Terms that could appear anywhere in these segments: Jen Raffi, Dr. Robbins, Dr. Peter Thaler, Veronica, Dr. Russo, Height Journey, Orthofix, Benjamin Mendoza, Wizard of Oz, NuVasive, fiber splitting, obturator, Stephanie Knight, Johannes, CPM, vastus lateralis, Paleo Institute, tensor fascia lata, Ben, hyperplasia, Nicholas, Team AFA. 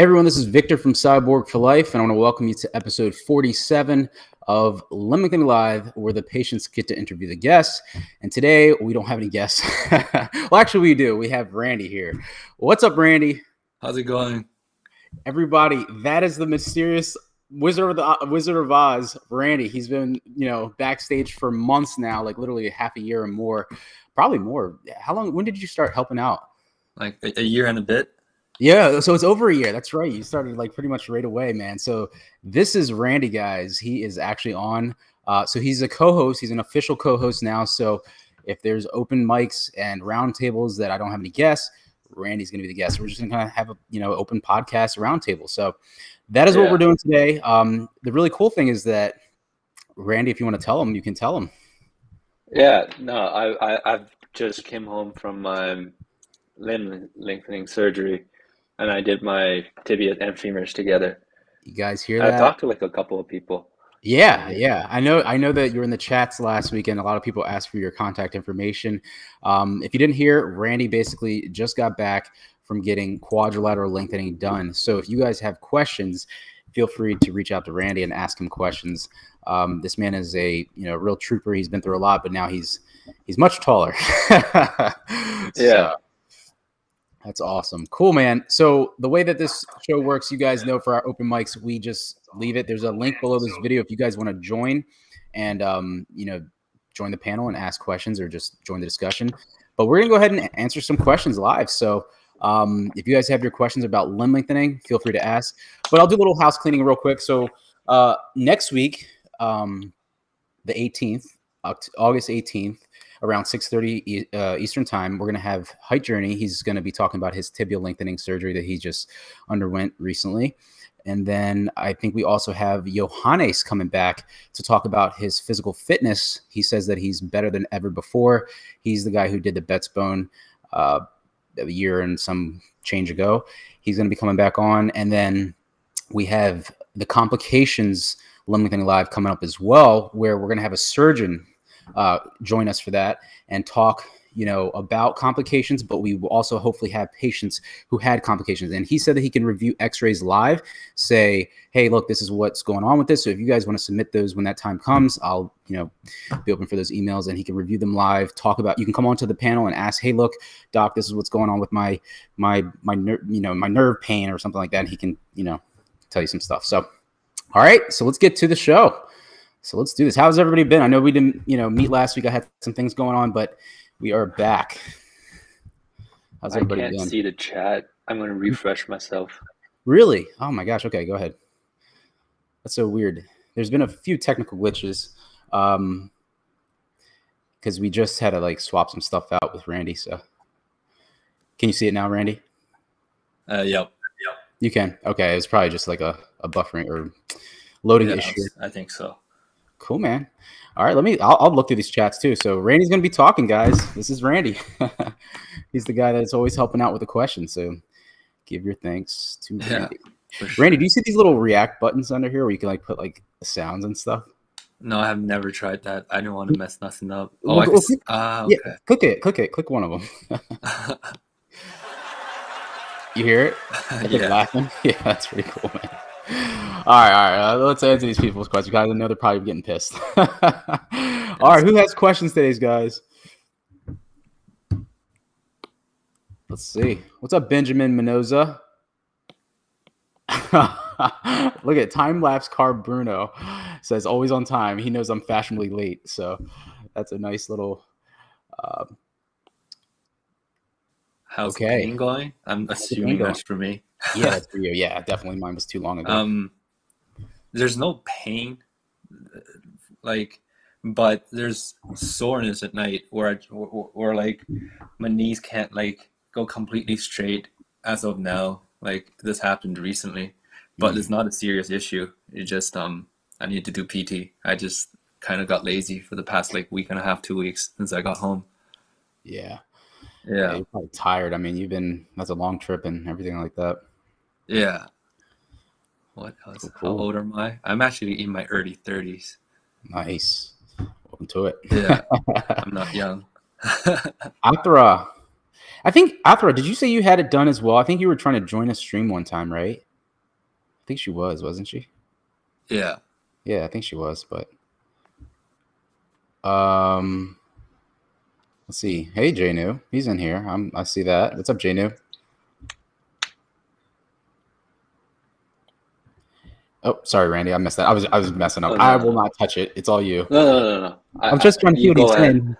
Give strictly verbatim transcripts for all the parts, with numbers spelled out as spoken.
Everyone, this is Victor from Cyborg for Life, and I want to welcome you to episode forty-seven of Limiting Live, where the patients get to interview the guests. And today, we don't have any guests. Well, actually, we do. We have Randy here. What's up, Randy? How's it going? Everybody, that is the mysterious Wizard of, the, Wizard of Oz, Randy. He's been, you know, backstage for months now, like literally half a year or more, probably more. How long? When did you start helping out? Like a year and a bit. Yeah, so it's over a year. That's right. You started like pretty much right away, man. So this is Randy, guys. He is actually on. Uh, so he's a co-host. He's an official co-host now. So if there's open mics and roundtables that I don't have any guests, Randy's going to be the guest. We're just going to kind of have a you know open podcast roundtable. So that is yeah. what we're doing today. Um, the really cool thing is that, Randy, if you want to tell him, you can tell him. Yeah, no, I, I I've just came home from my limb lengthening surgery. And I did my tibia and femurs together. You guys hear that? I talked to like a couple of people. Yeah, yeah. I know I know that you were in the chats last week, and a lot of people asked for your contact information. Um, if you didn't hear, Randy basically just got back from getting quadrilateral lengthening done. So if you guys have questions, feel free to reach out to Randy and ask him questions. Um, this man is a you know real trooper. He's been through a lot, but now he's he's much taller. Yeah. So. That's awesome. Cool, man. So the way that this show works, you guys know for our open mics, we just leave it. There's a link below this video if you guys want to join and, um, you know, join the panel and ask questions or just join the discussion. But we're going to go ahead and answer some questions live. So um, if you guys have your questions about limb lengthening, feel free to ask. But I'll do a little house cleaning real quick. So uh, next week, um, the eighteenth, August eighteenth, around six thirty uh, Eastern time, we're going to have Height Journey. He's going to be talking about his tibial lengthening surgery that he just underwent recently. And then I think we also have Johannes coming back to talk about his physical fitness. He says that he's better than ever before. He's the guy who did the Betts bone uh, a year and some change ago. He's going to be coming back on. And then we have the complications Limb Lengthening Live coming up as well, where we're going to have a surgeon Uh, join us for that and talk, you know, about complications, but we will also hopefully have patients who had complications. And he said that he can review x-rays live, say, hey, look, this is what's going on with this. So if you guys want to submit those when that time comes, I'll, you know, be open for those emails, and he can review them live, talk about, you can come onto the panel and ask, hey, look, doc, this is what's going on with my, my, my, ner- you know, my nerve pain or something like that. And he can, you know, tell you some stuff. So, all right, so let's get to the show. So let's do this. How's everybody been? I know we didn't, you know, meet last week. I had some things going on, but we are back. How's everybody doing? I can't see the chat. I'm going to refresh myself. Really? Oh my gosh. Okay, go ahead. That's so weird. There's been a few technical glitches um, because we just had to like swap some stuff out with Randy. So can you see it now, Randy? Uh, yep. yep. You can. Okay. It was probably just like a, a buffering or loading yeah, issue. I think so. Cool, man. All right, let me, I'll, I'll look through these chats too. So Randy's going to be talking, guys. This is Randy. He's the guy that's always helping out with the questions. So give your thanks to yeah, Randy. Sure. Randy, do you see these little react buttons under here where you can like put like sounds and stuff? No, I have never tried that. I don't want to mess nothing up. Oh, well, I can, well, click, uh, okay. Yeah, click it, click it, click one of them. You hear it? I yeah. Laughing. Yeah, that's pretty cool, man. All right, all right. Uh, let's answer these people's questions, guys. I know they're probably getting pissed. All right, who has questions today, guys? Let's see. What's up, Benjamin Mendoza? Look at time lapse car Bruno says always on time. He knows I'm fashionably late, so that's a nice little. Uh... How's the okay. going? I'm assuming that's for me. Yeah, that's for you. Yeah, definitely. Mine was too long ago. Um, there's no pain, like, but there's soreness at night where, I, or, or like, my knees can't like go completely straight as of now. Like this happened recently, but mm-hmm. it's not a serious issue. It just um, I need to do P T. I just kind of got lazy for the past like week and a half, two weeks since I got home. Yeah. Yeah. yeah, you're probably tired. I mean, you've been that's a long trip and everything like that. Yeah. What else? Cool, cool. How old am I? I'm actually in my early thirties. Nice. Welcome to it. Yeah. I'm not young. Athra. I think, Athra, did you say you had it done as well? I think you were trying to join a stream one time, right? think she was, wasn't she? Yeah. Yeah, I think she was, but um let's see. Hey Janu, he's in here. I'm I see that. What's up, Janu? Oh, sorry, Randy. I messed that. I was I was messing up. Oh, no, I will no. not touch it. It's all you. No, no, no, no. no. I'm I, just trying to hear what he's saying.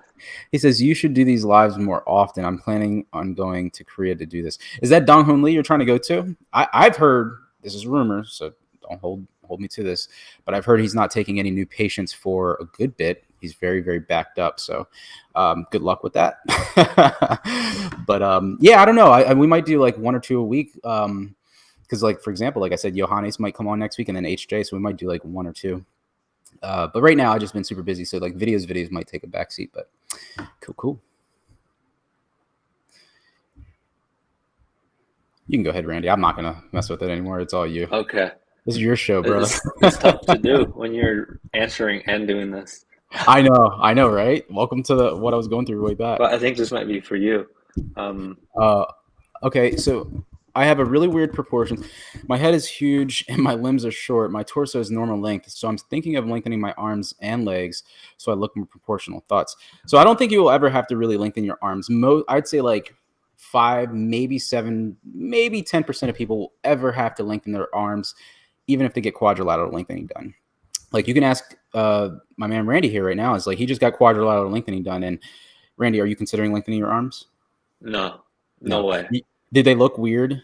He says, you should do these lives more often. I'm planning on going to Korea to do this. Is that Donghoon Lee you're trying to go to? I, I've heard, this is rumor, so don't hold hold me to this, but I've heard he's not taking any new patients for a good bit. He's very, very backed up. So um, good luck with that. But um, yeah, I don't know. I, I, we might do like one or two a week. Um, Because, like, for example, like I said, Johannes might come on next week and then H J, so we might do, like, one or two. Uh, but right now I've just been super busy, so, like, videos, videos might take a backseat, but cool, cool. You can go ahead, Randy. I'm not going to mess with it anymore. It's all you. Okay. This is your show, bro. It's, it's tough to do when you're answering and doing this. I know. I know, right? Welcome to the what I was going through way back. But I think this might be for you. Um, uh, okay, so... I have a really weird proportion. My head is huge and my limbs are short. My torso is normal length. So I'm thinking of lengthening my arms and legs so I look more proportional. Thoughts. So I don't think you will ever have to really lengthen your arms. Mo I'd say like five, maybe seven, maybe ten percent of people will ever have to lengthen their arms, even if they get quadrilateral lengthening done. Like you can ask uh, my man Randy here right now. It's like he just got quadrilateral lengthening done. And Randy, are you considering lengthening your arms? No, no, no. way. You Did they look weird?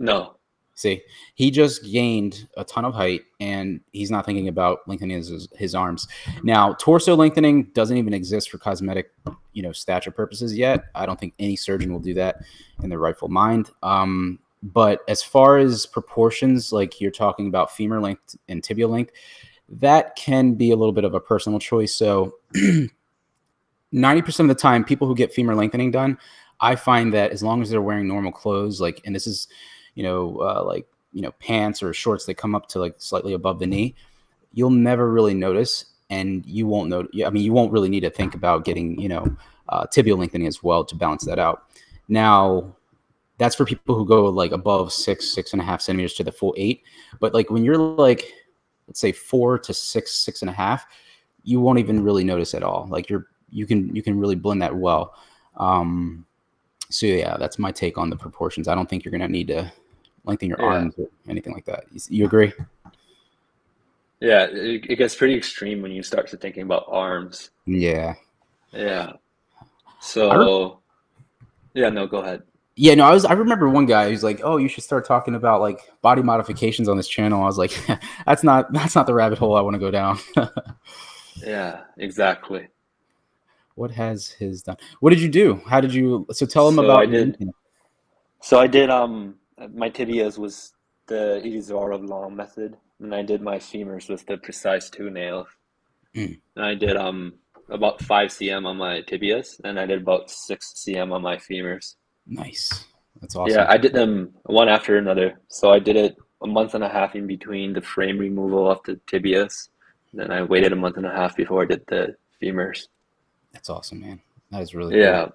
No. See, he just gained a ton of height, and he's not thinking about lengthening his, his arms. Now, torso lengthening doesn't even exist for cosmetic, you know, stature purposes yet. I don't think any surgeon will do that in their rightful mind. Um, but as far as proportions, like you're talking about femur length and tibial length, that can be a little bit of a personal choice. So ninety percent of the time, people who get femur lengthening done, I find that as long as they're wearing normal clothes, like, and this is, you know, uh, like, you know, pants or shorts that come up to like slightly above the knee, you'll never really notice. And you won't know. I mean, you won't really need to think about getting, you know, uh, tibial lengthening as well to balance that out. Now, that's for people who go like above six, six and a half centimeters to the full eight. But like when you're like, let's say four to six, six and a half, you won't even really notice at all. Like you're, you can, you can really blend that well. Um, So yeah, that's my take on the proportions. I don't think you're gonna need to lengthen your yeah. arms or anything like that. You, you agree? Yeah, it, it gets pretty extreme when you start to thinking about arms. Yeah. Yeah. So, yeah. No, go ahead. Yeah, no, I was. I remember one guy who's like, "Oh, you should start talking about like body modifications on this channel." I was like, "That's not. That's not the rabbit hole I want to go down." Yeah. Exactly. What has his done? What did you do? How did you? So tell him so about. I did, so I did. Um, my tibias was the Ilizarov long method, and I did my femurs with the precise two nails. Mm. And I did um about five cm on my tibias, and I did about six cm on my femurs. Nice, that's awesome. Yeah, I did them one after another. So I did it a month and a half in between the frame removal of the tibias. Then I waited a month and a half before I did the femurs. That's awesome, man. That is really yeah. cool.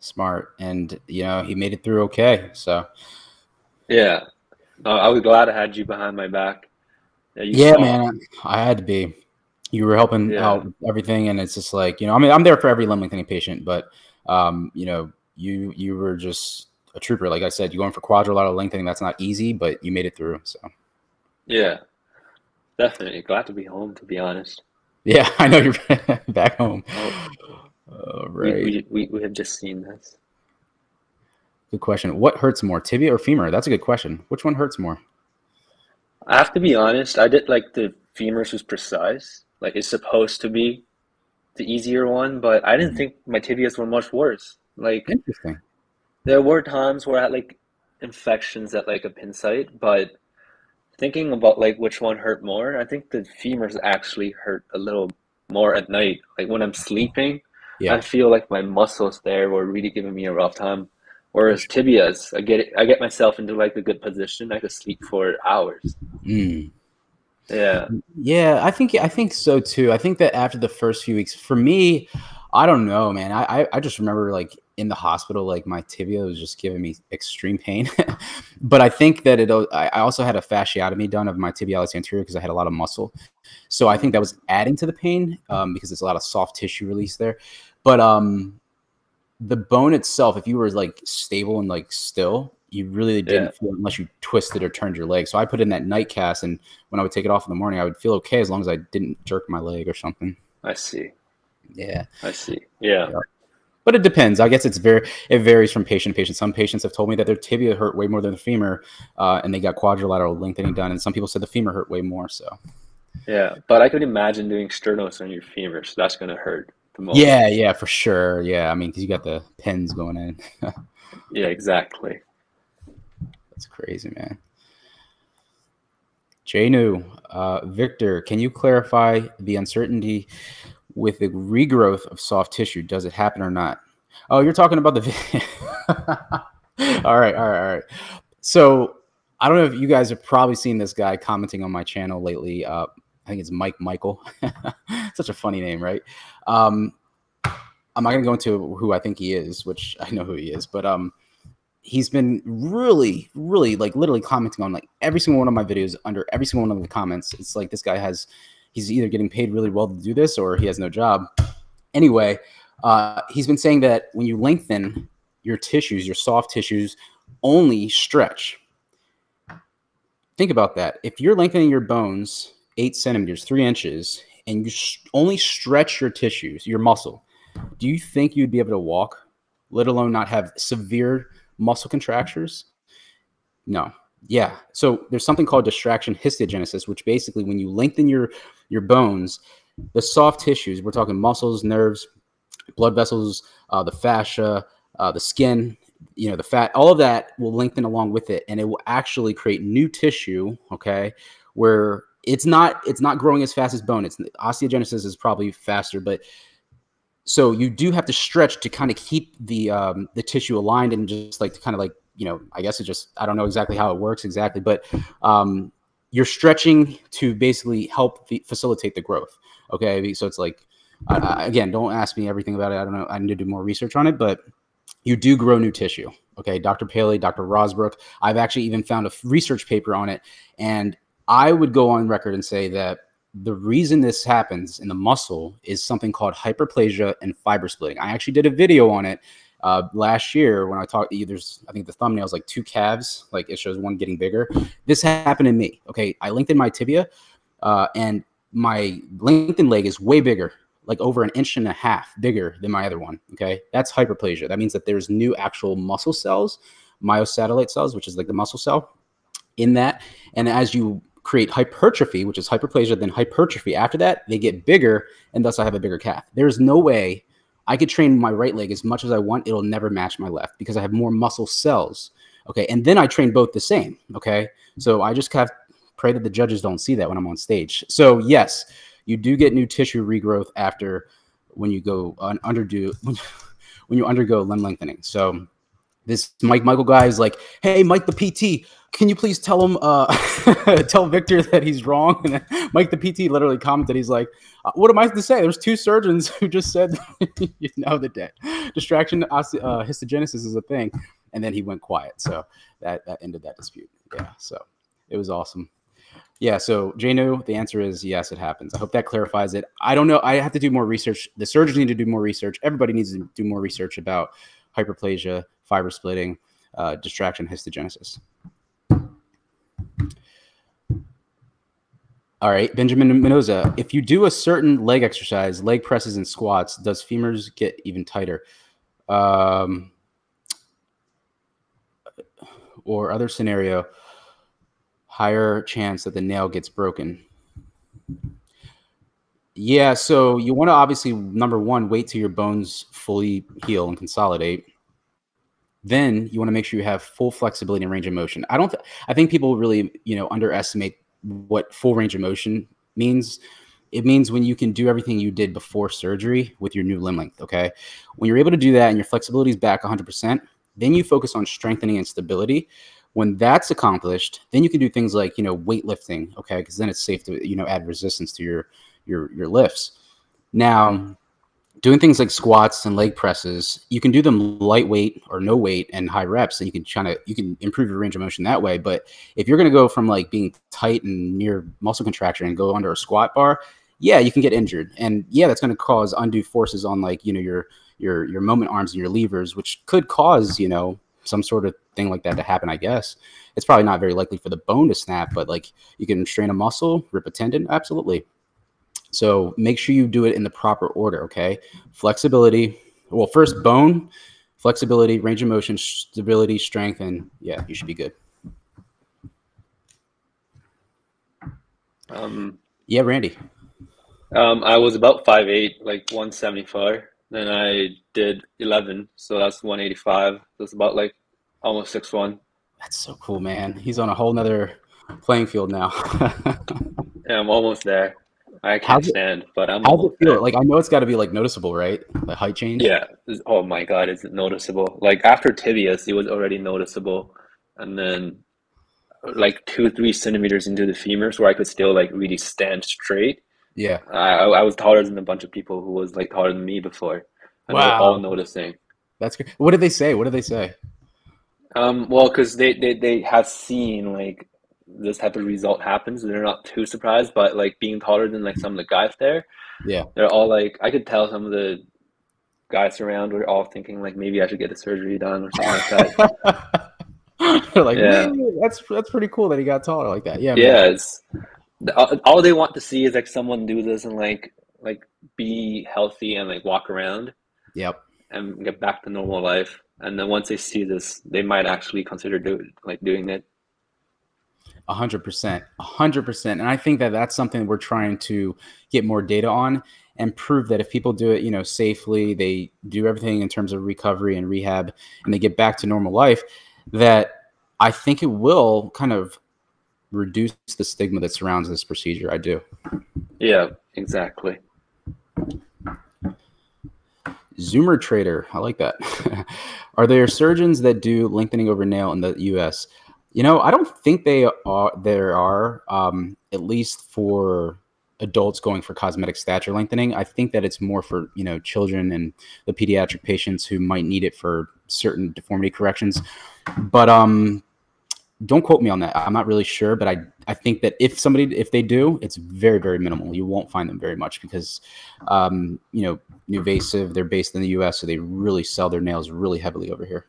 Smart. And, you know, he made it through okay. So, yeah. Uh, I was glad I had you behind my back. Yeah, you yeah man. I had to be. You were helping yeah. out everything. And it's just like, you know, I mean, I'm there for every limb lengthening patient. But, um, you know, you you were just a trooper. Like I said, you're going for quadrilateral lengthening. That's not easy, but you made it through. So, yeah. Definitely. Glad to be home, to be honest. Yeah, I know you're back home. All right. We, we, we have just seen this. Good question. What hurts more, tibia or femur? That's a good question. Which one hurts more? I have to be honest. I did like the femurs was precise. Like it's supposed to be the easier one, but I didn't think my tibias were much worse. Like interesting. There were times where I had like infections at like a pin site, but thinking about like which one hurt more, I think the femurs actually hurt a little more at night. Like when I'm sleeping, yeah. I feel like my muscles there were really giving me a rough time. Whereas tibias, I get it, I get myself into like a good position. I could sleep for hours. Mm. Yeah, yeah, I think I think so too. I think that after the first few weeks, for me, I don't know, man. I I, I just remember like in the hospital, like my tibia was just giving me extreme pain. But I think that it, I also had a fasciotomy done of my tibialis anterior because I had a lot of muscle. So I think that was adding to the pain um, because there's a lot of soft tissue release there. But um, the bone itself, if you were like stable and like still, you really didn't yeah. feel it unless you twisted or turned your leg. So I put in that night cast, and when I would take it off in the morning, I would feel okay as long as I didn't jerk my leg or something. I see. Yeah. I see. Yeah. yeah. But it depends. I guess it's very, it varies from patient to patient. Some patients have told me that their tibia hurt way more than the femur, uh, and they got quadrilateral lengthening done. And some people said the femur hurt way more. So. Yeah. But I could imagine doing sternos on your femur. So that's going to hurt the most. Yeah. Yeah, for sure. Yeah. I mean, cause you got the pins going in. Yeah, exactly. That's crazy, man. Janu, uh, Victor, can you clarify the uncertainty with the regrowth of soft tissue? Does it happen or not? Oh, you're talking about the... all right, all right, all right. So I don't know if you guys have probably seen this guy commenting on my channel lately. Uh, I think it's Mike Michael. Such a funny name, right? Um, I'm not going to go into who I think he is, which I know who he is, but um, he's been really, really, like literally commenting on like every single one of my videos under every single one of the comments. It's like this guy has... He's either getting paid really well to do this or he has no job. Anyway, uh, he's been saying that when you lengthen your tissues, your soft tissues only stretch. Think about that. If you're lengthening your bones eight centimeters, three inches, and you only stretch your tissues, your muscle, do you think you'd be able to walk, let alone not have severe muscle contractures? No. Yeah. So there's something called distraction histogenesis, which basically when you lengthen your, your bones, the soft tissues, we're talking muscles, nerves, blood vessels, uh, the fascia, uh, the skin, you know, the fat, all of that will lengthen along with it. And it will actually create new tissue. Okay. Where it's not, it's not growing as fast as bone. It's osteogenesis is probably faster, but so you do have to stretch to kind of keep the, um, the tissue aligned and just like to kind of like, you know, I guess it just, I don't know exactly how it works exactly, but um, you're stretching to basically help facilitate the growth. Okay. So it's like, uh, again, don't ask me everything about it. I don't know. I need to do more research on it, but you do grow new tissue. Okay. Doctor Paley, Doctor Rosbrook, I've actually even found a research paper on it. And I would go on record and say that the reason this happens in the muscle is something called hyperplasia and fiber splitting. I actually did a video on it. Uh, last year when I talked to you, there's, I think the thumbnail is like two calves, like it shows one getting bigger. This happened to me. Okay. I lengthened my tibia, uh, and my lengthened leg is way bigger, like over an inch and a half bigger than my other one. Okay. That's hyperplasia. That means that there's new actual muscle cells, myosatellite cells, which is like the muscle cell in that. And as you create hypertrophy, which is hyperplasia, then hypertrophy after that, they get bigger and thus I have a bigger calf. There's no way I could train my right leg as much as I want. It'll never match my left because I have more muscle cells. Okay. And then I train both the same. Okay. So I just kind of pray that the judges don't see that when I'm on stage. So yes, you do get new tissue regrowth after when you go on underdo, when you undergo limb lengthening. So this Mike Michael guy is like, hey, Mike, the P T, can you please tell him, uh, tell Victor that he's wrong? And then Mike, the P T, literally commented, he's like, what am I to say? There's two surgeons who just said, you know, the day. Distraction uh, histogenesis is a thing. And then he went quiet. So that, that ended that dispute. Yeah. So it was awesome. Yeah. So Janu, the answer is yes, it happens. I hope that clarifies it. I don't know. I have to do more research. The surgeons need to do more research. Everybody needs to do more research about hyperplasia, fiber splitting, uh, distraction histogenesis. All right, Benjamin Mendoza, if you do a certain leg exercise, leg presses and squats, does femurs get even tighter? Um, or other scenario, higher chance that the nail gets broken? Yeah, so you want to obviously, number one, wait till your bones fully heal and consolidate. Then you want to make sure you have full flexibility and range of motion. I don't, th I think people really, you know, underestimate what full range of motion means. It means when you can do everything you did before surgery with your new limb length. Okay. When you're able to do that and your flexibility is back one hundred percent, then you focus on strengthening and stability. When that's accomplished, then you can do things like, you know, weightlifting. Okay. Because then it's safe to, you know, add resistance to your, your, your lifts. Now, doing things like squats and leg presses, you can do them lightweight or no weight and high reps, and you can try to, you can improve your range of motion that way. But if you're going to go from like being tight and near muscle contraction and go under a squat bar, yeah, you can get injured. And yeah, that's going to cause undue forces on like, you know, your, your, your moment arms and your levers, which could cause, you know, some sort of thing like that to happen, I guess. It's probably not very likely for the bone to snap, but like you can strain a muscle, rip a tendon. Absolutely. So make sure you do it in the proper order, okay? Flexibility, well, first bone, flexibility, range of motion, stability, strength, and yeah, you should be good. Um, yeah, Randy. Um, I was about five eight, like one seventy-five, then I did eleven, so that's one eighty-five. That's about like almost six one. That's so cool, man. He's on a whole nother playing field now. Yeah, I'm almost there. I can't stand, but I'm almost there. Like, I know it's got to be like noticeable, right? The height change. Yeah. Oh my God, is it noticeable? Like after tibias, it was already noticeable, and then like two, three centimeters into the femurs, where I could still like really stand straight. Yeah. I I was taller than a bunch of people who was like taller than me before, and wow. They were all noticing. That's good. What did they say? What did they say? Um. Well, because they they they have seen like this type of result happens, and they're not too surprised, but like being taller than like some of the guys there, yeah, they're all like, I could tell some of the guys around were all thinking like, maybe I should get the surgery done or something like that. They're like, yeah, that's that's pretty cool that he got taller like that. Yeah, yeah, it's, all they want to see is like someone do this and like like be healthy and like walk around, yep, and get back to normal life. And then once they see this, they might actually consider do like doing it. A hundred percent, a hundred percent. And I think that that's something we're trying to get more data on and prove that if people do it, you know, safely, they do everything in terms of recovery and rehab, and they get back to normal life, that I think it will kind of reduce the stigma that surrounds this procedure. I do. Yeah, exactly. Zoomer Trader. I like that. Are there surgeons that do lengthening over nail in the U S? You know, I don't think they are, there are, um, at least for adults going for cosmetic stature lengthening. I think that it's more for, you know, children and the pediatric patients who might need it for certain deformity corrections. But um, don't quote me on that. I'm not really sure, but I, I think that if somebody, if they do, it's very, very minimal. You won't find them very much because, um, you know, NuVasive, they're based in the U S, so they really sell their nails really heavily over here.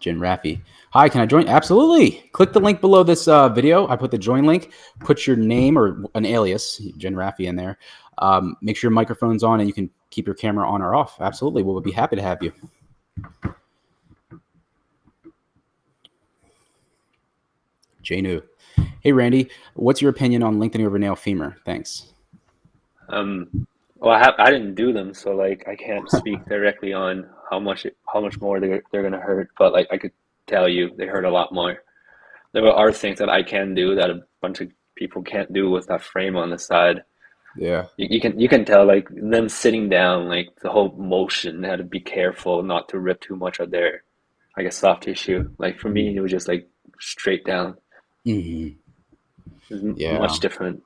Jen Raffi. Hi, can I join? Absolutely. Click the link below this uh, video. I put the join link. Put your name or an alias, Jen Raffi, in there. Um, make sure your microphone's on and you can keep your camera on or off. Absolutely. We'll be happy to have you. Janu. Hey, Randy. What's your opinion on lengthening over nail femur? Thanks. Um. Well, I, have, I didn't do them, so like I can't speak directly on how much how much more they're they're gonna hurt. But like I could tell you, they hurt a lot more. There are things that I can do that a bunch of people can't do with that frame on the side. Yeah, you, you can you can tell like them sitting down, like the whole motion. They had to be careful not to rip too much of their like a soft tissue. Like for me, it was just like straight down. Mm-hmm. It was yeah, much different.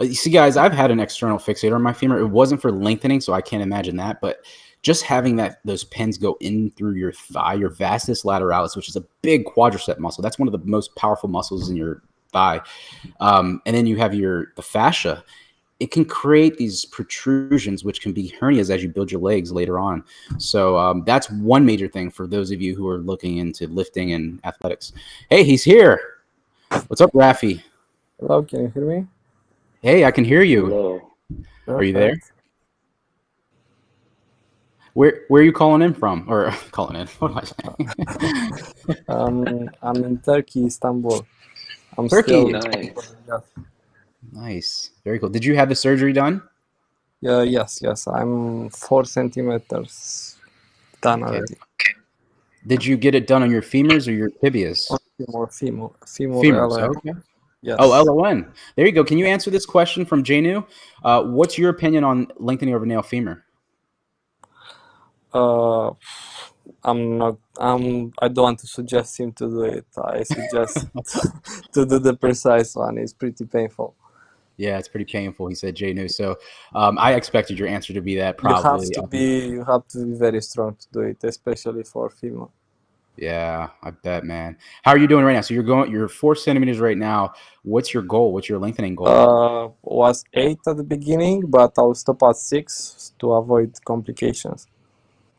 You see, guys, I've had an external fixator on my femur. It wasn't for lengthening, so I can't imagine that. But just having that those pins go in through your thigh, your vastus lateralis, which is a big quadricep muscle. That's one of the most powerful muscles in your thigh. Um, and then you have your the fascia. It can create these protrusions, which can be hernias as you build your legs later on. So um, that's one major thing for those of you who are looking into lifting and athletics. Hey, he's here. What's up, Raffi? Hello, can you hear me? Hey, I can hear you. Hello. Are you there? Where Where are you calling in from? Or calling in? What am I saying? um, I'm in Turkey, Istanbul. I'm Turkey. Still nice. Nice. Very cool. Did you have the surgery done? Yeah. Yes. Yes. I'm four centimeters done okay. already. Did you get it done on your femurs or your tibias? Femur. Femur. Femur. Femurs, okay. Yes. Oh, L O N. There you go. Can you answer this question from Janu? Uh, what's your opinion on lengthening over nail femur? Uh, I'm not. I'm. I don't want to suggest him to do it. I suggest to do the precise one. It's pretty painful. Yeah, it's pretty painful. He said Jay knew. So um, I expected your answer to be that probably. You have to be, you have to be very strong to do it, especially for female. Yeah, I bet, man. How are you doing right now? So you're going, you're four centimeters right now. What's your goal? What's your lengthening goal? Uh, was eight at the beginning, but I'll stop at six to avoid complications.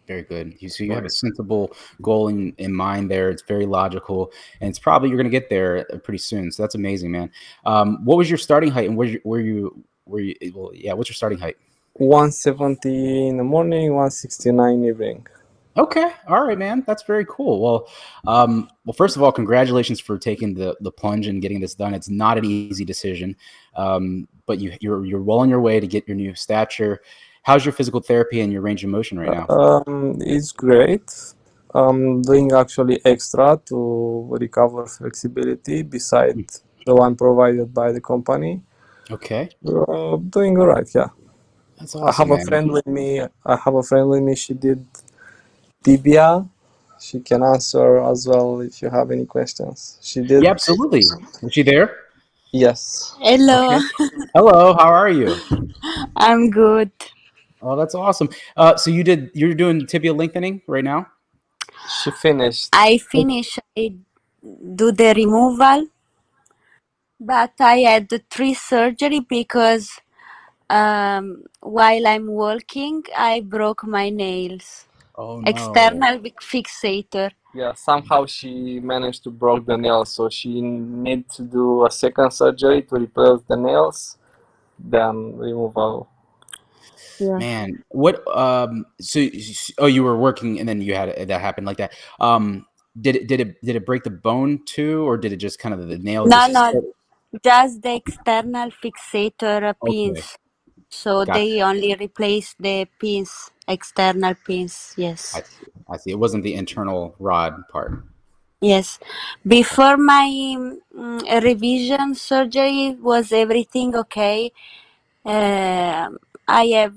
Very good. You so you have a sensible goal in, in mind there. It's very logical, and it's probably you're going to get there pretty soon. So that's amazing, man. Um, what was your starting height, and where you, where you were you? Well, yeah. What's your starting height? one seventy in the morning, one sixty-nine evening. Okay. All right, man. That's very cool. Well, um, well, first of all, congratulations for taking the the plunge and getting this done. It's not an easy decision, um, but you you're you're well on your way to get your new stature. How's your physical therapy and your range of motion right now? Um, it's great. I'm doing actually extra to recover flexibility besides the one provided by the company. Okay. Uh, doing all right, yeah. That's awesome. I have man. a friend with me. I have a friend with me. She did tibia. She can answer as well if you have any questions. She did. Yeah, absolutely. Is she there? Yes. Hello. Okay. Hello. How are you? I'm good. Oh, that's awesome. Uh, so you did, you're doing tibial lengthening right now? She finished. I finished. I do the removal, but I had three surgery because um, while I'm walking, I broke my nails. Oh, no. External fixator. Yeah, somehow she managed to break the nails, so she needs to do a second surgery to replace the nails, then removal. Yeah. Man, what? Um, so, oh, you were working, and then you had that happen like that. Um, did it? Did it? Did it break the bone too, or did it just kind of the nail? No, just no, split? Just the external fixator pins. Okay. So gotcha. They only replaced the pins, external pins. Yes. I see. I see. It wasn't the internal rod part. Yes. Before my um, revision surgery, was everything okay? Uh, I have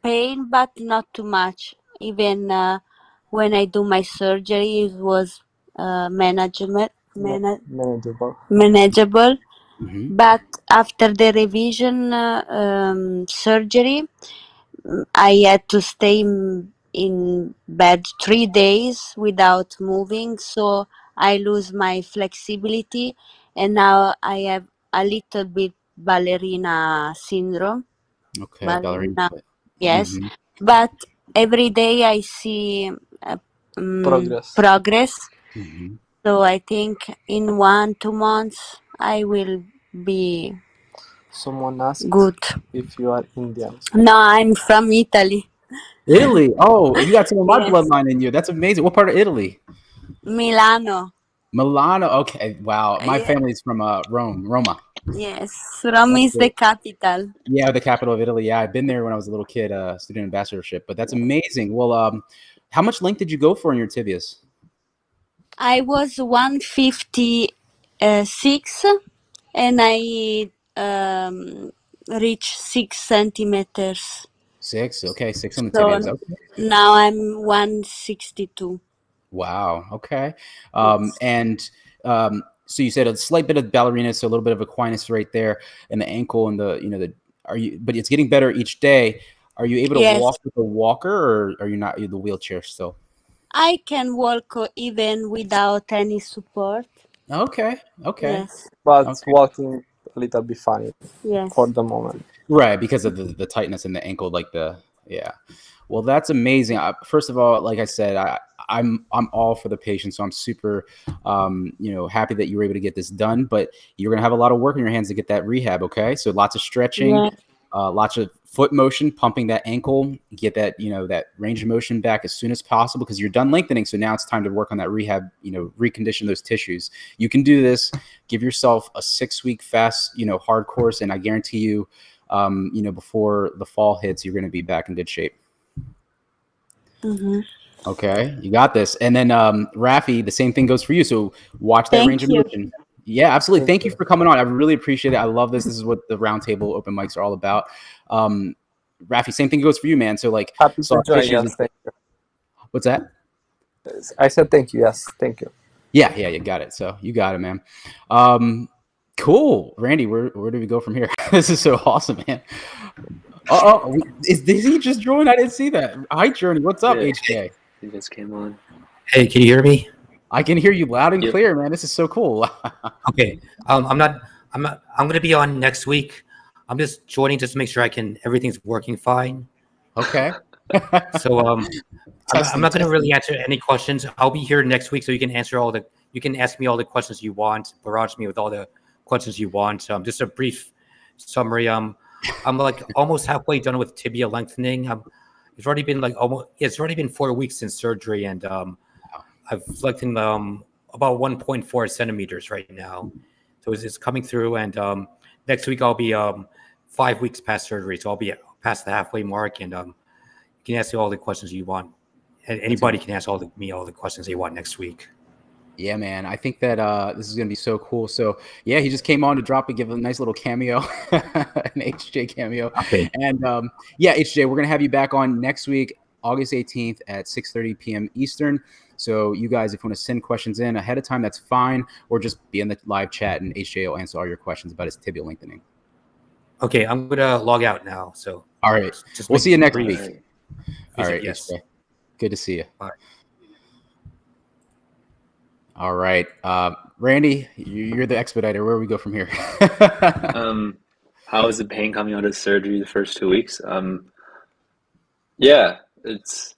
pain, but not too much. Even uh, when I do my surgery, it was uh, management, mana manageable. Manageable. Mm-hmm. But after the revision uh, um, surgery, I had to stay in bed three days without moving, so I lose my flexibility, and now I have a little bit ballerina syndrome. Okay, ballerina. ballerina. Yes, mm-hmm. But every day I see uh, um, progress. progress. Mm-hmm. So I think in one, two months I will be. Someone asked good. If you are Indian. No, I'm from Italy. Italy? Oh, you got some of my yes. bloodline in you. That's amazing. What part of Italy? Milano. Milano. Okay. Wow. My yeah. family's from uh, Rome, Roma. Yes, Rome is the capital. Yeah, the capital of Italy. Yeah, I've been there when I was a little kid, uh, student ambassadorship. But that's amazing. Well, um, how much length did you go for in your tibias? I was one fifty-six, and I um, reached six centimeters. Six? Okay, six on the tibias. So okay. Now I'm one sixty-two. Wow. Okay. Um, yes. And um, so you said a slight bit of ballerina, so a little bit of Aquinas right there, and the ankle, and the you know the are you, but it's getting better each day. Are you able to yes. walk with a walker, or are you not in the wheelchair still? I can walk even without any support. Okay. Okay. Yes. But okay. walking a little bit funny yes. for the moment. Right, because of the, the tightness in the ankle, like the yeah. Well, that's amazing. I, first of all, like I said, I. I'm I'm all for the patient, so I'm super, um, you know, happy that you were able to get this done. But you're gonna have a lot of work on your hands to get that rehab, okay? So lots of stretching, yeah. uh, lots of foot motion, pumping that ankle, get that you know that range of motion back as soon as possible because you're done lengthening. So now it's time to work on that rehab, you know, recondition those tissues. You can do this. Give yourself a six-week fast, you know, hard course, and I guarantee you, um, you know, before the fall hits, you're gonna be back in good shape. Mm-hmm. Okay, you got this. And then um, Rafi, the same thing goes for you. So watch that Thank range you. of motion. Yeah, absolutely. Thank, Thank you for coming on. I really appreciate it. I love this. This is what the roundtable open mics are all about. Um, Rafi, same thing goes for you, man. So like, Happy to join, yes, thank you. What's that? I said thank you. Yes, thank you. Yeah, yeah, you got it. So you got it, man. Um, Cool. Randy, where, where do we go from here? This is so awesome, man. Uh oh, is, is he just joined? I didn't see that. Height Journey, what's up, yeah. H J? He just came on. Hey, can you hear me? I can hear you loud and yep. clear, man. This is so cool. Okay, um, I'm not. I'm not. I'm going to be on next week. I'm just joining just to make sure I can. Everything's working fine. Okay. So um, I'm, I'm not going to really answer any questions. I'll be here next week, so you can answer all the. You can ask me all the questions you want. Barrage me with all the questions you want. Um, just a brief summary. Um, I'm like almost halfway done with tibia lengthening. Um, it's already been like almost. Yeah, it's already been four weeks since surgery, and um. I've lengthened um, about one point four centimeters right now. So it's, it's coming through, and um, next week I'll be um, five weeks past surgery. So I'll be past the halfway mark, and um, you can ask me all the questions you want. And anybody can ask all the, me all the questions they want next week. Yeah, man. I think that uh, this is going to be so cool. So yeah, he just came on to drop and give a nice little cameo, an H J cameo. Okay. And um, yeah, H J, we're going to have you back on next week, August eighteenth at six thirty p m Eastern. So you guys, if you want to send questions in ahead of time, that's fine. Or just be in the live chat and H J will answer all your questions about his tibial lengthening. Okay, I'm going to log out now. So all right, just we'll see you next brief. week. All right, yes. H J. Good to see you. Bye. All right. Uh, Randy, you're the expediter. Where do we go from here? um, how is the pain coming out of surgery the first two weeks? Um, yeah, it's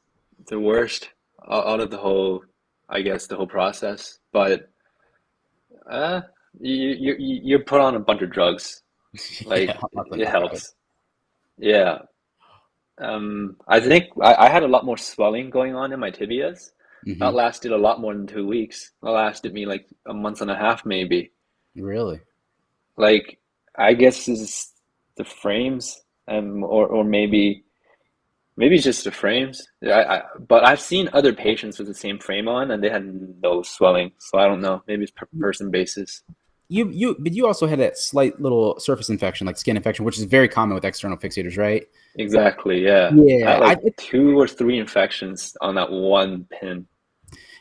the worst out of the whole, I guess, the whole process. But uh, you, you, you're put on a bunch of drugs. Like, yeah, it helps. Yeah. Um, I think I, I had a lot more swelling going on in my tibias. Mm-hmm. That lasted a lot more than two weeks. That lasted me like a month and a half, maybe. Really? Like, I guess it's the frames, um, or, or maybe... Maybe just the frames, I, I, but I've seen other patients with the same frame on, and they had no swelling. So I don't know. Maybe it's per person basis. You, you, but you also had that slight little surface infection, like skin infection, which is very common with external fixators, right? Exactly. Yeah. Yeah. I had like I, it, two or three infections on that one pin.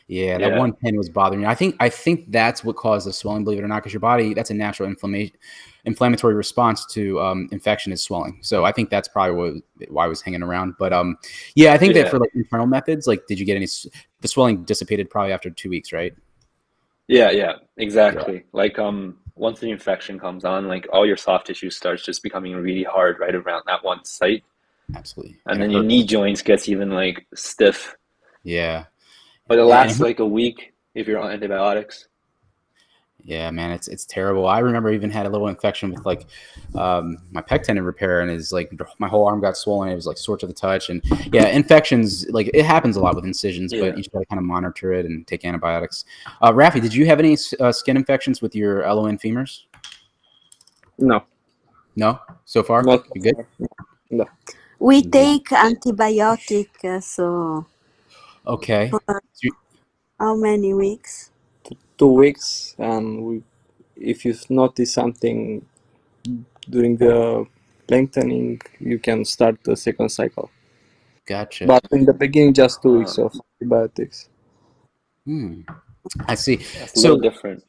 Yeah, that yeah. one pin was bothering me. I think I think that's what caused the swelling, believe it or not, because your body, that's a natural inflammation, inflammatory response to um, infection is swelling. So I think that's probably what, why I was hanging around. But um, yeah, I think yeah. that for like internal methods, like did you get any, the swelling dissipated probably after two weeks, right? Yeah, yeah, exactly. Yeah. Like um, once the infection comes on, like all your soft tissue starts just becoming really hard right around that one site. Absolutely. And, and then your knee joints gets even like stiff. Yeah. But it lasts yeah. like a week if you're on antibiotics. Yeah, man, it's it's terrible. I remember I even had a little infection with like um, my pec tendon repair, and it's like my whole arm got swollen. It was like sore to the touch, and yeah, infections like it happens a lot with incisions, yeah. but you just gotta kind of monitor it and take antibiotics. Uh, Rafi, did you have any uh, skin infections with your L O N femurs? No, no, so far, no. You good? No, we take antibiotic, uh, so. Okay. For how many weeks? Two weeks, and we, if you notice something during the lengthening, you can start the second cycle. Gotcha. But in the beginning, just two weeks of antibiotics. Hmm. I see. That's so a little different.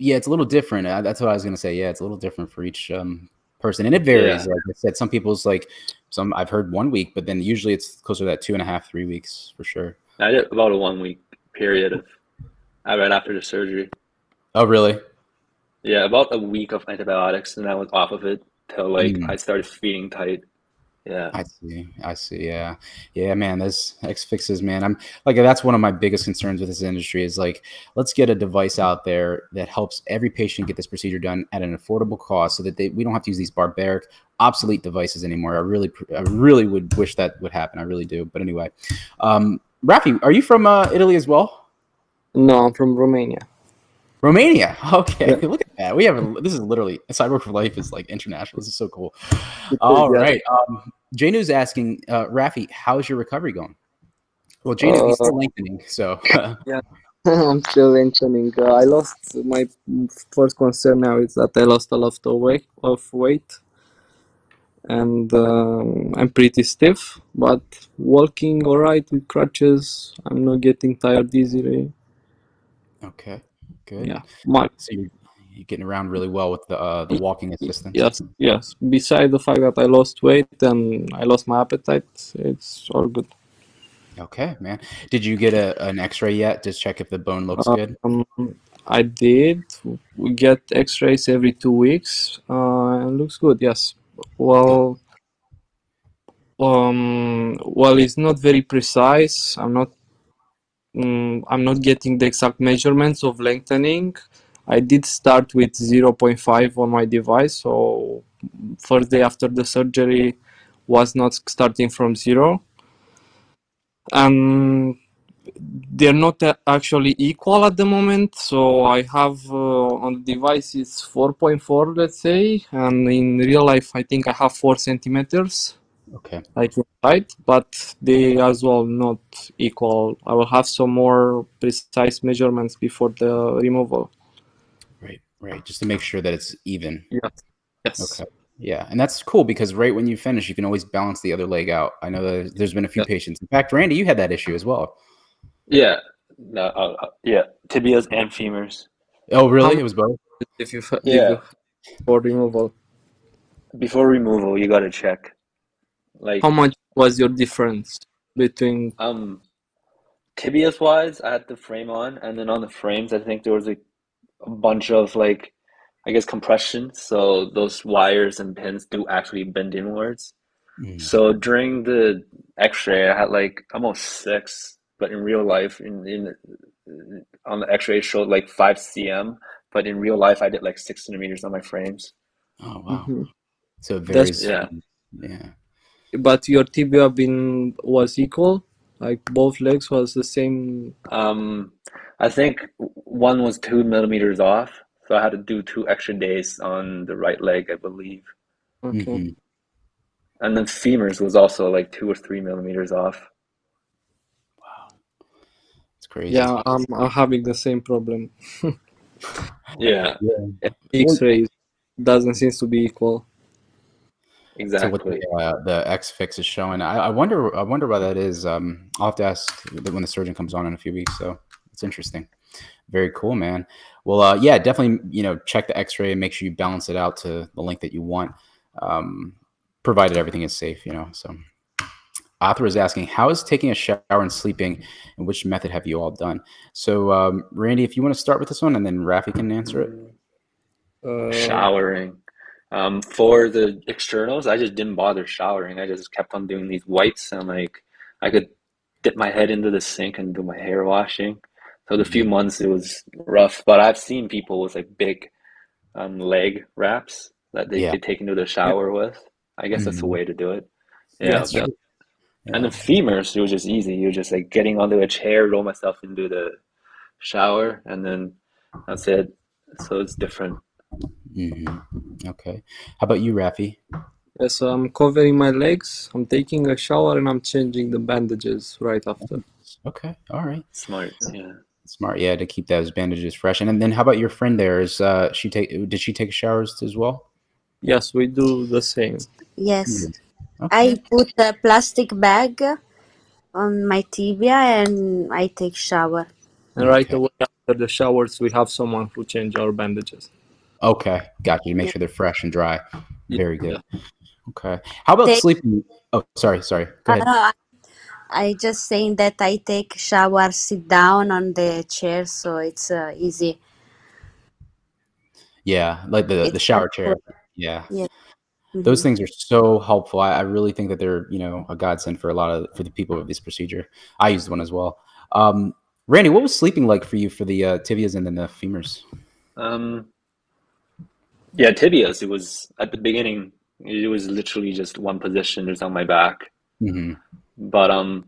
Yeah, it's a little different. That's what I was gonna say. Yeah, it's a little different for each um, person, and it varies. Yeah. Like I said, some people's like some I've heard one week, but then usually it's closer to that two and a half, three weeks for sure. I did about a one week period of right after the surgery. Oh, really? Yeah, about a week of antibiotics, and I was off of it till like mm. I started feeling tight. Yeah, I see. I see. Yeah, yeah, man. Those X fixes, man. I'm like that's one of my biggest concerns with this industry is like let's get a device out there that helps every patient get this procedure done at an affordable cost, so that they we don't have to use these barbaric, obsolete devices anymore. I really, I really would wish that would happen. I really do. But anyway, um, Rafi, are you from uh, Italy as well? No, I'm from Romania. Romania. Okay, yeah. Look at that. We have a, this is literally Cyborg for Life is like international. This is so cool. Is, All yeah. right. Um, Janu's asking uh, Rafi, how's your recovery going? Well, Janu, uh, he's still lengthening. So yeah, I'm still lengthening. Uh, I lost my first concern now is that I lost a lot of weight, of weight, and um, I'm pretty stiff. But walking all right with crutches. I'm not getting tired easily. Okay. Good. Yeah, Mike. So you're, you're getting around really well with the uh, the walking assistance. Yes, yes. Besides the fact that I lost weight and I lost my appetite, it's all good. Okay, man. Did you get a an X-ray yet? Just check if the bone looks uh, good. Um, I did. We get X-rays every two weeks. Uh, it looks good. Yes. Well, um, well, it's not very precise. I'm not. Um, I'm not getting the exact measurements of lengthening. I did start with zero point five on my device, so first day after the surgery was not starting from zero. Um, they're not actually equal at the moment, so I have uh, on the device it's four point four, let's say, and in real life I think I have four centimeters. Okay. Like right, but they as well not equal. I will have some more precise measurements before the removal. Right, right, just to make sure that it's even. Yeah. Yes. Okay. Yeah, and that's cool because right when you finish, you can always balance the other leg out. I know that there's been a few yeah. patients. In fact, Randy, you had that issue as well. Yeah. No. Uh, yeah. Tibias and femurs. Oh, really? Um, it was both. If you yeah. If you, before removal. Before removal, you got to check. Like how much was your difference between um tibias wise? I had the frame on, and then on the frames, I think there was like a bunch of like. I guess compression, so those wires and pins do actually bend inwards. Mm. So during the X-ray, I had like almost six, but in real life, in, in on the X-ray, it showed like five cm, but in real life, I did like six centimeters on my frames. Oh wow! Mm-hmm. So very yeah, yeah. But your tibia been was equal, like both legs was the same. Um, I think one was two millimeters off. So I had to do two extra days on the right leg, I believe. Okay. Mm-hmm. And then femurs was also like two or three millimeters off. Wow. It's crazy. Yeah, I'm, I'm having the same problem. yeah. yeah. X-ray doesn't seem to be equal. Exactly. So what the, uh, the X-Fix is showing. I, I wonder I wonder why that is. Um, I'll have to ask when the surgeon comes on in a few weeks. So it's interesting. Very cool, man. Well, uh, yeah, definitely, you know, check the X-ray and make sure you balance it out to the length that you want, um, provided everything is safe, you know. So Arthur is asking, how is taking a shower and sleeping, and which method have you all done? So, um, Randy, if you want to start with this one, and then Rafi can answer it. Uh, showering. Um, for the externals, I just didn't bother showering. I just kept on doing these whites, and, like, I could dip my head into the sink and do my hair washing. So the few months it was rough, but I've seen people with like big um, leg wraps that they yeah. could take into the shower yeah. with. I guess mm-hmm. that's the way to do it. Yeah. yeah, yeah. And the femurs, it was just easy. You're just like getting onto a chair, roll myself into the shower, and then that's it. So it's different. Mm-hmm. Okay. How about you, Rafi? Yeah, so I'm covering my legs. I'm taking a shower and I'm changing the bandages right after. Okay. All right. Smart. Yeah. Smart, yeah, to keep those bandages fresh. And then, how about your friend there? Is uh, she take? Did she take showers as well? Yes, we do the same. Yes, mm. okay. I put a plastic bag on my tibia and I take shower. And right okay. away after the showers, we have someone who change our bandages. Okay, got you. Make yeah. sure they're fresh and dry. Yeah. Very good. Yeah. Okay. How about take sleeping? Oh, sorry, sorry. Go ahead. Uh, I just saying that I take shower, sit down on the chair, so it's uh, easy. Yeah, like the, the shower helpful. chair. Yeah. yeah. Mm-hmm. Those things are so helpful. I, I really think that they're, you know, a godsend for a lot of for the people of this procedure. I used one as well. Um, Randy, what was sleeping like for you for the uh, tibias and then the femurs? Um, yeah, tibias. It was at the beginning. It was literally just one position, just on my back. Mm-hmm. But um,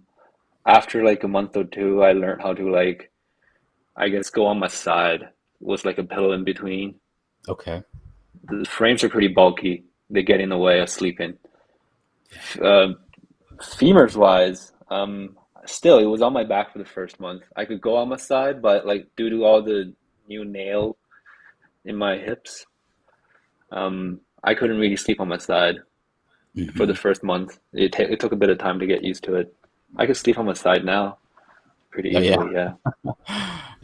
after like a month or two, I learned how to like, I guess, go on my side with like a pillow in between. Okay. The frames are pretty bulky. They get in the way of sleeping. Uh, femurs wise, um, still, it was on my back for the first month. I could go on my side, but like due to all the new nail in my hips, um, I couldn't really sleep on my side. Mm-hmm. For the first month, it, it took a bit of time to get used to it. I could sleep on my side now. pretty easily. Oh, yeah. Yeah.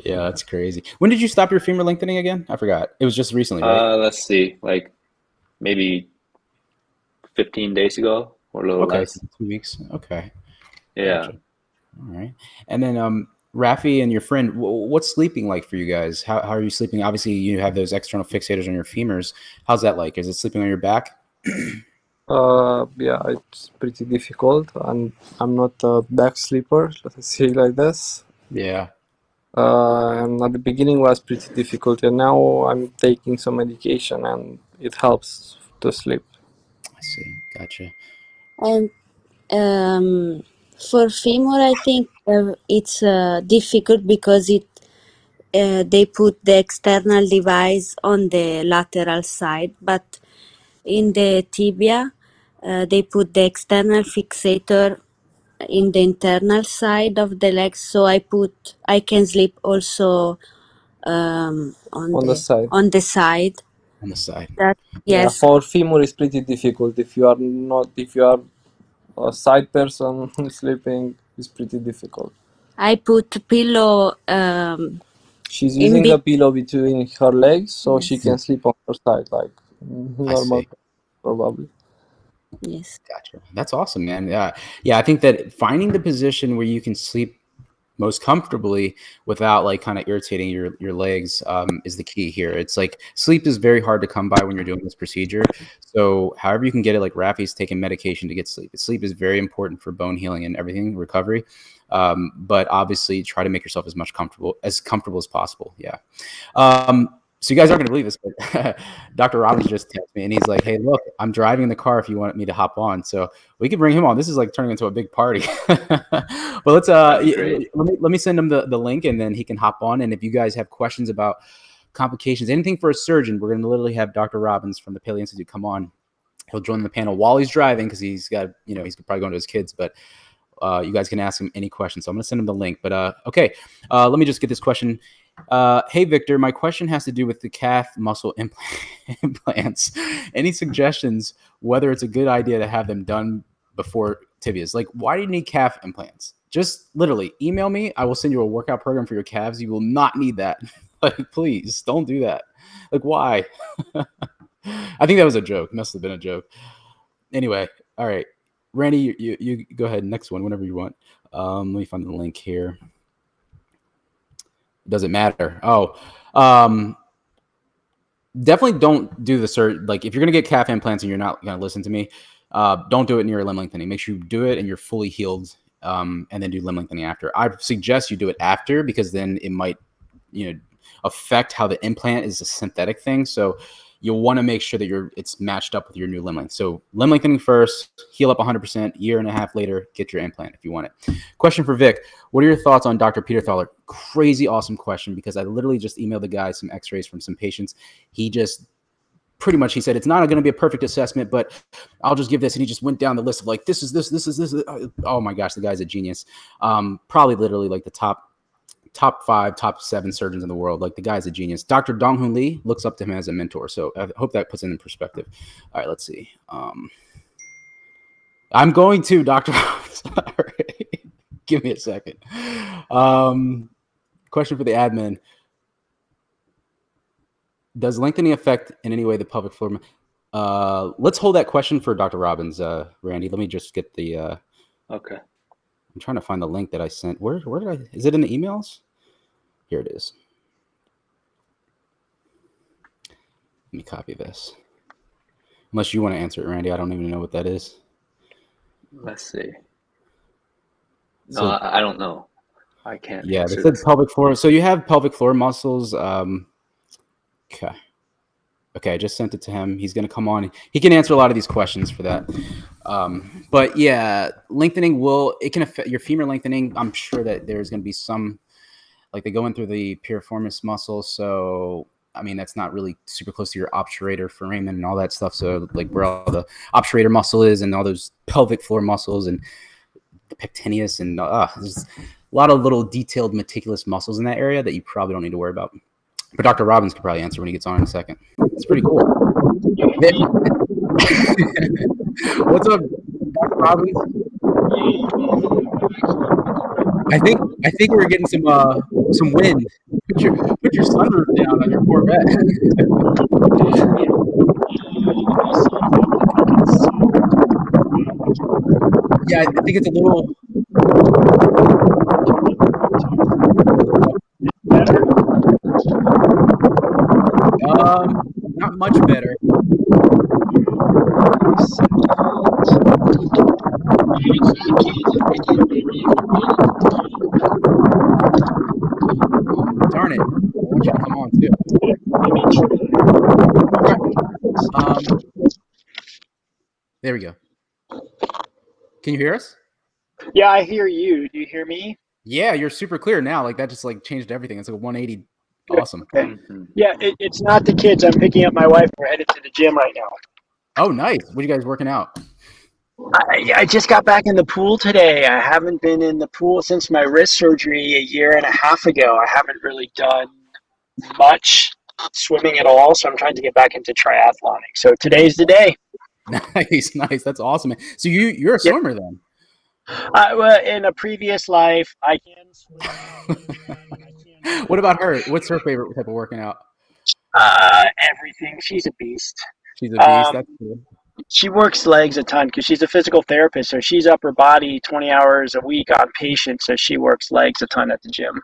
Yeah, that's crazy. When did you stop your femur lengthening again? I forgot. It was just recently, right? Uh, let's see, like maybe fifteen days ago or a little okay, less. So two weeks. Okay. Yeah. Gotcha. All right. And then um, Rafi and your friend, what's sleeping like for you guys? How, how are you sleeping? Obviously, you have those external fixators on your femurs. How's that like? Is it sleeping on your back? Uh, yeah, it's pretty difficult, and I'm not a back sleeper, let's say like this. Yeah. Uh, and at the beginning was pretty difficult, and now I'm taking some medication and it helps to sleep. I see. Gotcha. And um, for femur, I think uh, it's uh, difficult because it uh, they put the external device on the lateral side, but in the tibia, uh, they put the external fixator in the internal side of the legs, so I put I can sleep also um, on, on the, the side. On the side. On the side. That, yes. Yeah, for femur is pretty difficult. If you are not, if you are a side person, sleeping is pretty difficult. I put pillow. Um, She's using the pillow between her legs, so yes. she can sleep on her side, like normal, probably. Yes. Gotcha. That's awesome, man. Yeah. Yeah. I think that finding the position where you can sleep most comfortably without like kind of irritating your, your legs um, is the key here. It's like sleep is very hard to come by when you're doing this procedure. So however you can get it, like Rafi's taking medication to get sleep. Sleep is very important for bone healing and everything, recovery. Um, but obviously try to make yourself as much comfortable, as comfortable as possible. Yeah. Um, So you guys aren't going to believe this, but Doctor Robbins just texted me, and he's like, hey, look, I'm driving in the car if you want me to hop on. So we could bring him on. This is like turning into a big party. But let's uh, let me, let me send him the, the link, and then he can hop on. And if you guys have questions about complications, anything for a surgeon, we're going to literally have Doctor Robbins from the Paleo Institute come on. He'll join the panel while he's driving because he's got, you know, he's probably going to his kids. But uh, you guys can ask him any questions. So I'm going to send him the link. But uh, okay, uh, let me just get this question. Uh, hey, Victor, my question has to do with the calf muscle implant implants. Any suggestions whether it's a good idea to have them done before tibias? Like, why do you need calf implants? Just literally email me. I will send you a workout program for your calves. You will not need that. Like, please don't do that. Like, why? I think that was a joke. Must have been a joke. Anyway. All right. Randy, you, you, you go ahead. Next one, whenever you want. Um, let me find the link here. Doesn't matter. Oh, um, definitely don't do the surgery. Like if you're going to get calf implants and you're not going to listen to me, uh, don't do it near limb lengthening. Make sure you do it and you're fully healed um, and then do limb lengthening after. I suggest you do it after because then it might, you know, affect how the implant is a synthetic thing. So you'll want to make sure that you're it's matched up with your new limb length. So limb lengthening first, heal up one hundred percent, year and a half later, get your implant if you want it. Question for Vic. What are your thoughts on Doctor Peter Thaler? Crazy awesome question because I literally just emailed the guy some x-rays from some patients. He just pretty much, he said, it's not going to be a perfect assessment, but I'll just give this. And he just went down the list of like, this is this, this is this. Oh my gosh, the guy's a genius. Um, probably literally like the top top five, top seven surgeons in the world. Like the guy's a genius. Doctor Donghoon Lee looks up to him as a mentor. So I hope that puts it in perspective. All right, let's see. Um, I'm going to Doctor Give me a second. Um, question for the admin. Does lengthening affect in any way the pelvic floor? Uh, let's hold that question for Doctor Robbins, uh, Randy. Let me just get the... Uh, okay. I'm trying to find the link that I sent. Where, where did I... Is it in the emails? Here it is. Let me copy this. Unless you want to answer it, Randy. I don't even know what that is. Let's see. No, so, I don't know. I can't. Yeah, they said pelvic floor. So you have pelvic floor muscles. Um, okay. Okay, I just sent it to him. He's going to come on. He can answer a lot of these questions for that. Um, but yeah, lengthening will, it can affect your femur lengthening. I'm sure that there's going to be some, like they go in through the piriformis muscle. So, I mean, that's not really super close to your obturator foramen and all that stuff. So like where all the obturator muscle is and all those pelvic floor muscles and the pectineus and uh, there's a lot of little detailed meticulous muscles in that area that you probably don't need to worry about. But Doctor Robbins could probably answer when he gets on in a second. It's pretty cool. What's up, Doctor Robbins? I think I think we're getting some uh, some wind. Put your put your sunroof down on your Corvette. Yeah, I think it's a little better. Um, not much better. Darn it. I want you to come on too. Um, there we go. Can you hear us? Yeah, I hear you. Do you hear me? Yeah, you're super clear now. Like that just like changed everything. It's like a one eighty. Awesome. Yeah, it, it's not the kids. I'm picking up my wife. We're headed to the gym right now. Oh, nice. What are you guys working out? I, I just got back in the pool today. I haven't been in the pool since my wrist surgery a year and a half ago. I haven't really done much swimming at all, so I'm trying to get back into triathloning. So today's the day. Nice, nice. That's awesome. So you, you're a yep. swimmer then? Uh, well, in a previous life, I can swim. What about her? What's her favorite type of working out? Uh, everything. She's a beast. She's a beast. Um, That's cool. She works legs a ton because she's a physical therapist, so she's upper body twenty hours a week on patients, so she works legs a ton at the gym.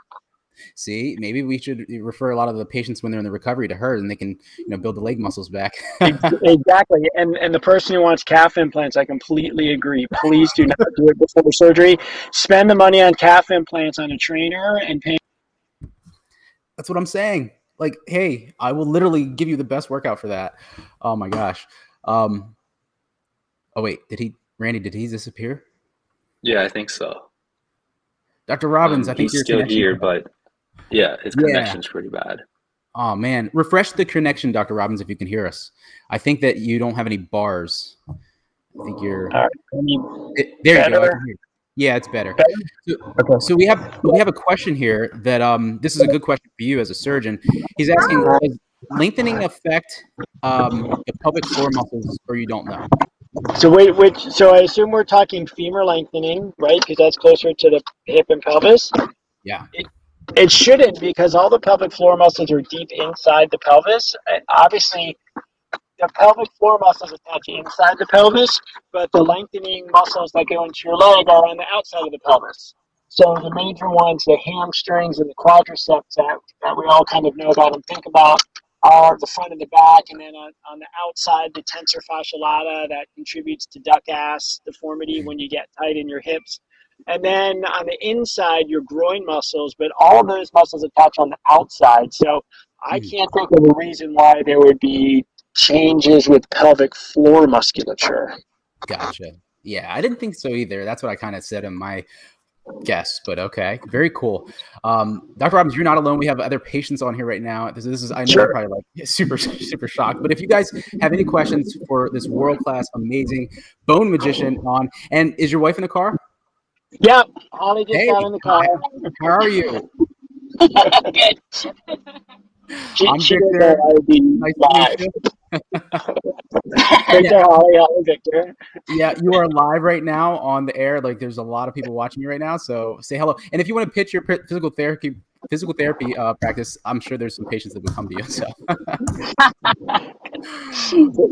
See, maybe we should refer a lot of the patients when they're in the recovery to her, and they can, you know, build the leg muscles back. Exactly. And and the person who wants calf implants, I completely agree. Please do not do it before surgery. Spend the money on calf implants on a trainer and pay. That's what I'm saying. Like, hey, I will literally give you the best workout for that. Oh my gosh. Um, oh wait, did he, Randy, did he disappear? Yeah, I think so. Doctor Robbins, um, I think you're still here, but yeah, his connection's yeah. pretty bad. Oh man, refresh the connection, Doctor Robbins, if you can hear us. I think that you don't have any bars. I think you're. Right. It, there better. You go. I can hear. Yeah, it's better. So, okay. so we have we have a question here that um this is a good question for you as a surgeon. He's asking, does lengthening affect um, the pelvic floor muscles, or you don't know? So wait, which so I assume we're talking femur lengthening, right? Because that's closer to the hip and pelvis. Yeah. It, it shouldn't, because all the pelvic floor muscles are deep inside the pelvis. And obviously, the pelvic floor muscles attach inside the pelvis, but the lengthening muscles that go into your leg are on the outside of the pelvis. So the major ones, the hamstrings and the quadriceps that, that we all kind of know about and think about, are the front and the back, and then on, on the outside, the tensor fascia lata that contributes to duck ass deformity when you get tight in your hips. And then on the inside, your groin muscles, but all those muscles attach on the outside. So I can't think of a reason why there would be changes with pelvic floor musculature. Gotcha. Yeah, I didn't think so either. That's what I kind of said in my guess, but okay. Very cool. Um, Doctor Robbins, you're not alone. We have other patients on here right now. This, this is, I know, sure. You're probably like super, super shocked, but if you guys have any questions for this world-class, amazing bone magician on, and is your wife in the car? Yep. Holly just hey, got in the car. How are you? Good. She, I'm she Victor. Nice live. Victor, Holly, Holly, Victor. Yeah, you are live right now on the air. Like, there's a lot of people watching you right now, so say hello. And if you want to pitch your physical therapy, physical therapy uh, practice, I'm sure there's some patients that will come to you. So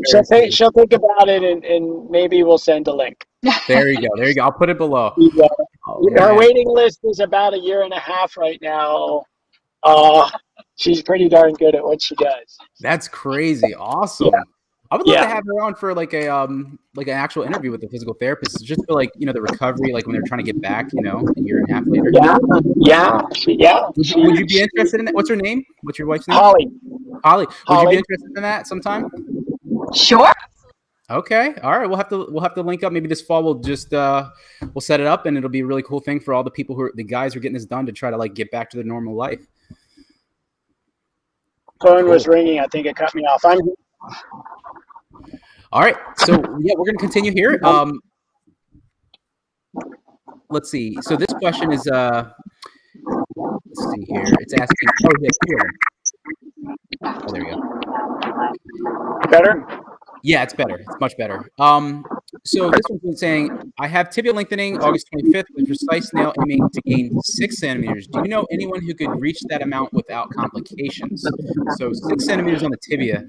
she'll, think, she'll think about it, and, and maybe we'll send a link. There you go. There you go. I'll put it below. Yeah. Oh, our waiting list is about a year and a half right now. Uh, she's pretty darn good at what she does. That's crazy. Awesome. Yeah. I would love yeah. to have her on for like a um like an actual interview with a physical therapist, just for like, you know, the recovery, like when they're trying to get back, you know, a year and a half later. Yeah. Yeah. Yeah. Would you, would you be interested in that? What's her name? What's your wife's name? Holly. Holly. Would Holly. you be interested in that sometime? Sure. Okay. All right. We'll have to we'll have to link up. Maybe this fall we'll just uh, we'll set it up, and it'll be a really cool thing for all the people who are, the guys who are getting this done to try to like get back to their normal life. Phone was ringing. I think it cut me off. I'm. All right. So yeah, we're going to continue here. Um, let's see. So this question is. Uh, let's see here. It's asking. Oh, yeah, here. Oh, there we go. Better. Yeah, it's better. It's much better. Um, So this one's been saying, I have tibial lengthening August twenty-fifth with precise nail aiming to gain six centimeters. Do you know anyone who could reach that amount without complications? So six centimeters on the tibia.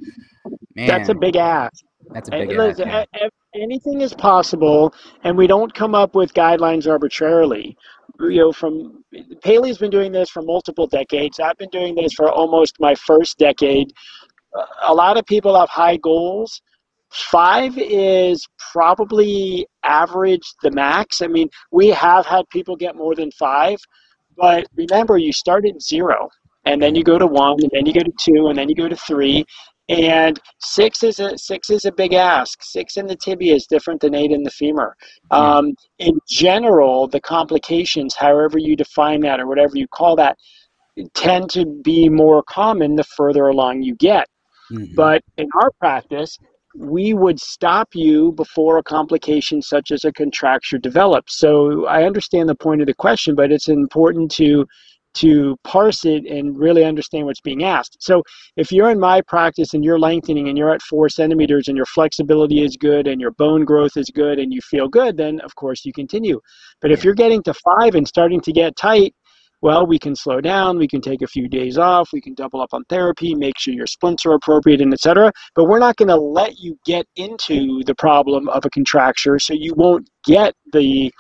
Man. That's a big ask. That's a big and, ask. Listen, anything is possible, and we don't come up with guidelines arbitrarily. You know, from Paley's been doing this for multiple decades. I've been doing this for almost my first decade. A lot of people have high goals. Five is probably average, the max. I mean, we have had people get more than five, but remember, you start at zero, and then you go to one, and then you go to two, and then you go to three, and six is a, six is a big ask. Six in the tibia is different than eight in the femur. Um, in general, the complications, however you define that or whatever you call that, tend to be more common the further along you get. Mm-hmm. But in our practice, we would stop you before a complication such as a contracture develops. So I understand the point of the question, but it's important to to parse it and really understand what's being asked. So if you're in my practice and you're lengthening and you're at four centimeters and your flexibility is good and your bone growth is good and you feel good, then of course you continue. But if you're getting to five and starting to get tight, well, we can slow down, we can take a few days off, we can double up on therapy, make sure your splints are appropriate, and et cetera. But we're not going to let you get into the problem of a contracture, so you won't get the,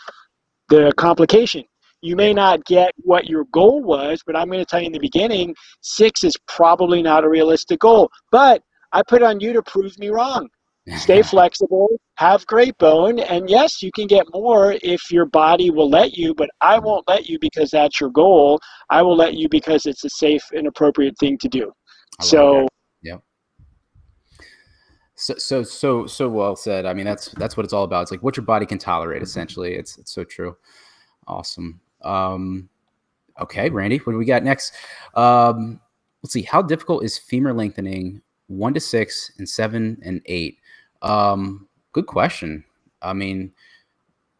the complication. You may not get what your goal was, but I'm going to tell you in the beginning, six is probably not a realistic goal. But I put on you to prove me wrong. Stay flexible, have great bone, and yes, you can get more if your body will let you, but I won't let you because that's your goal. I will let you because it's a safe and appropriate thing to do. I so like yeah. So so so so well said. I mean, that's that's what it's all about. It's like what your body can tolerate, essentially. It's it's so true. Awesome. Um okay, Randy, what do we got next? Um let's see. How difficult is femur lengthening one to six and seven and eight? Um, good question. I mean,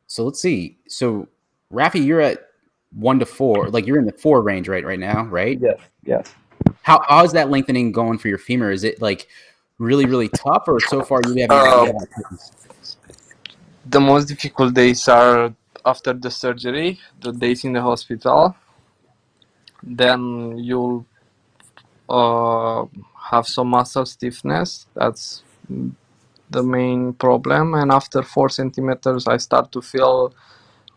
so let's see. So Rafi, you're at one to four, like you're in the four range right right now, right? Yes. Yes. How, how is that lengthening going for your femur? Is it like really, really tough, or so far you haven't? Uh, the most difficult days are after the surgery, the days in the hospital. Then you'll, uh, have some muscle stiffness. That's the main problem, and after four centimeters I start to feel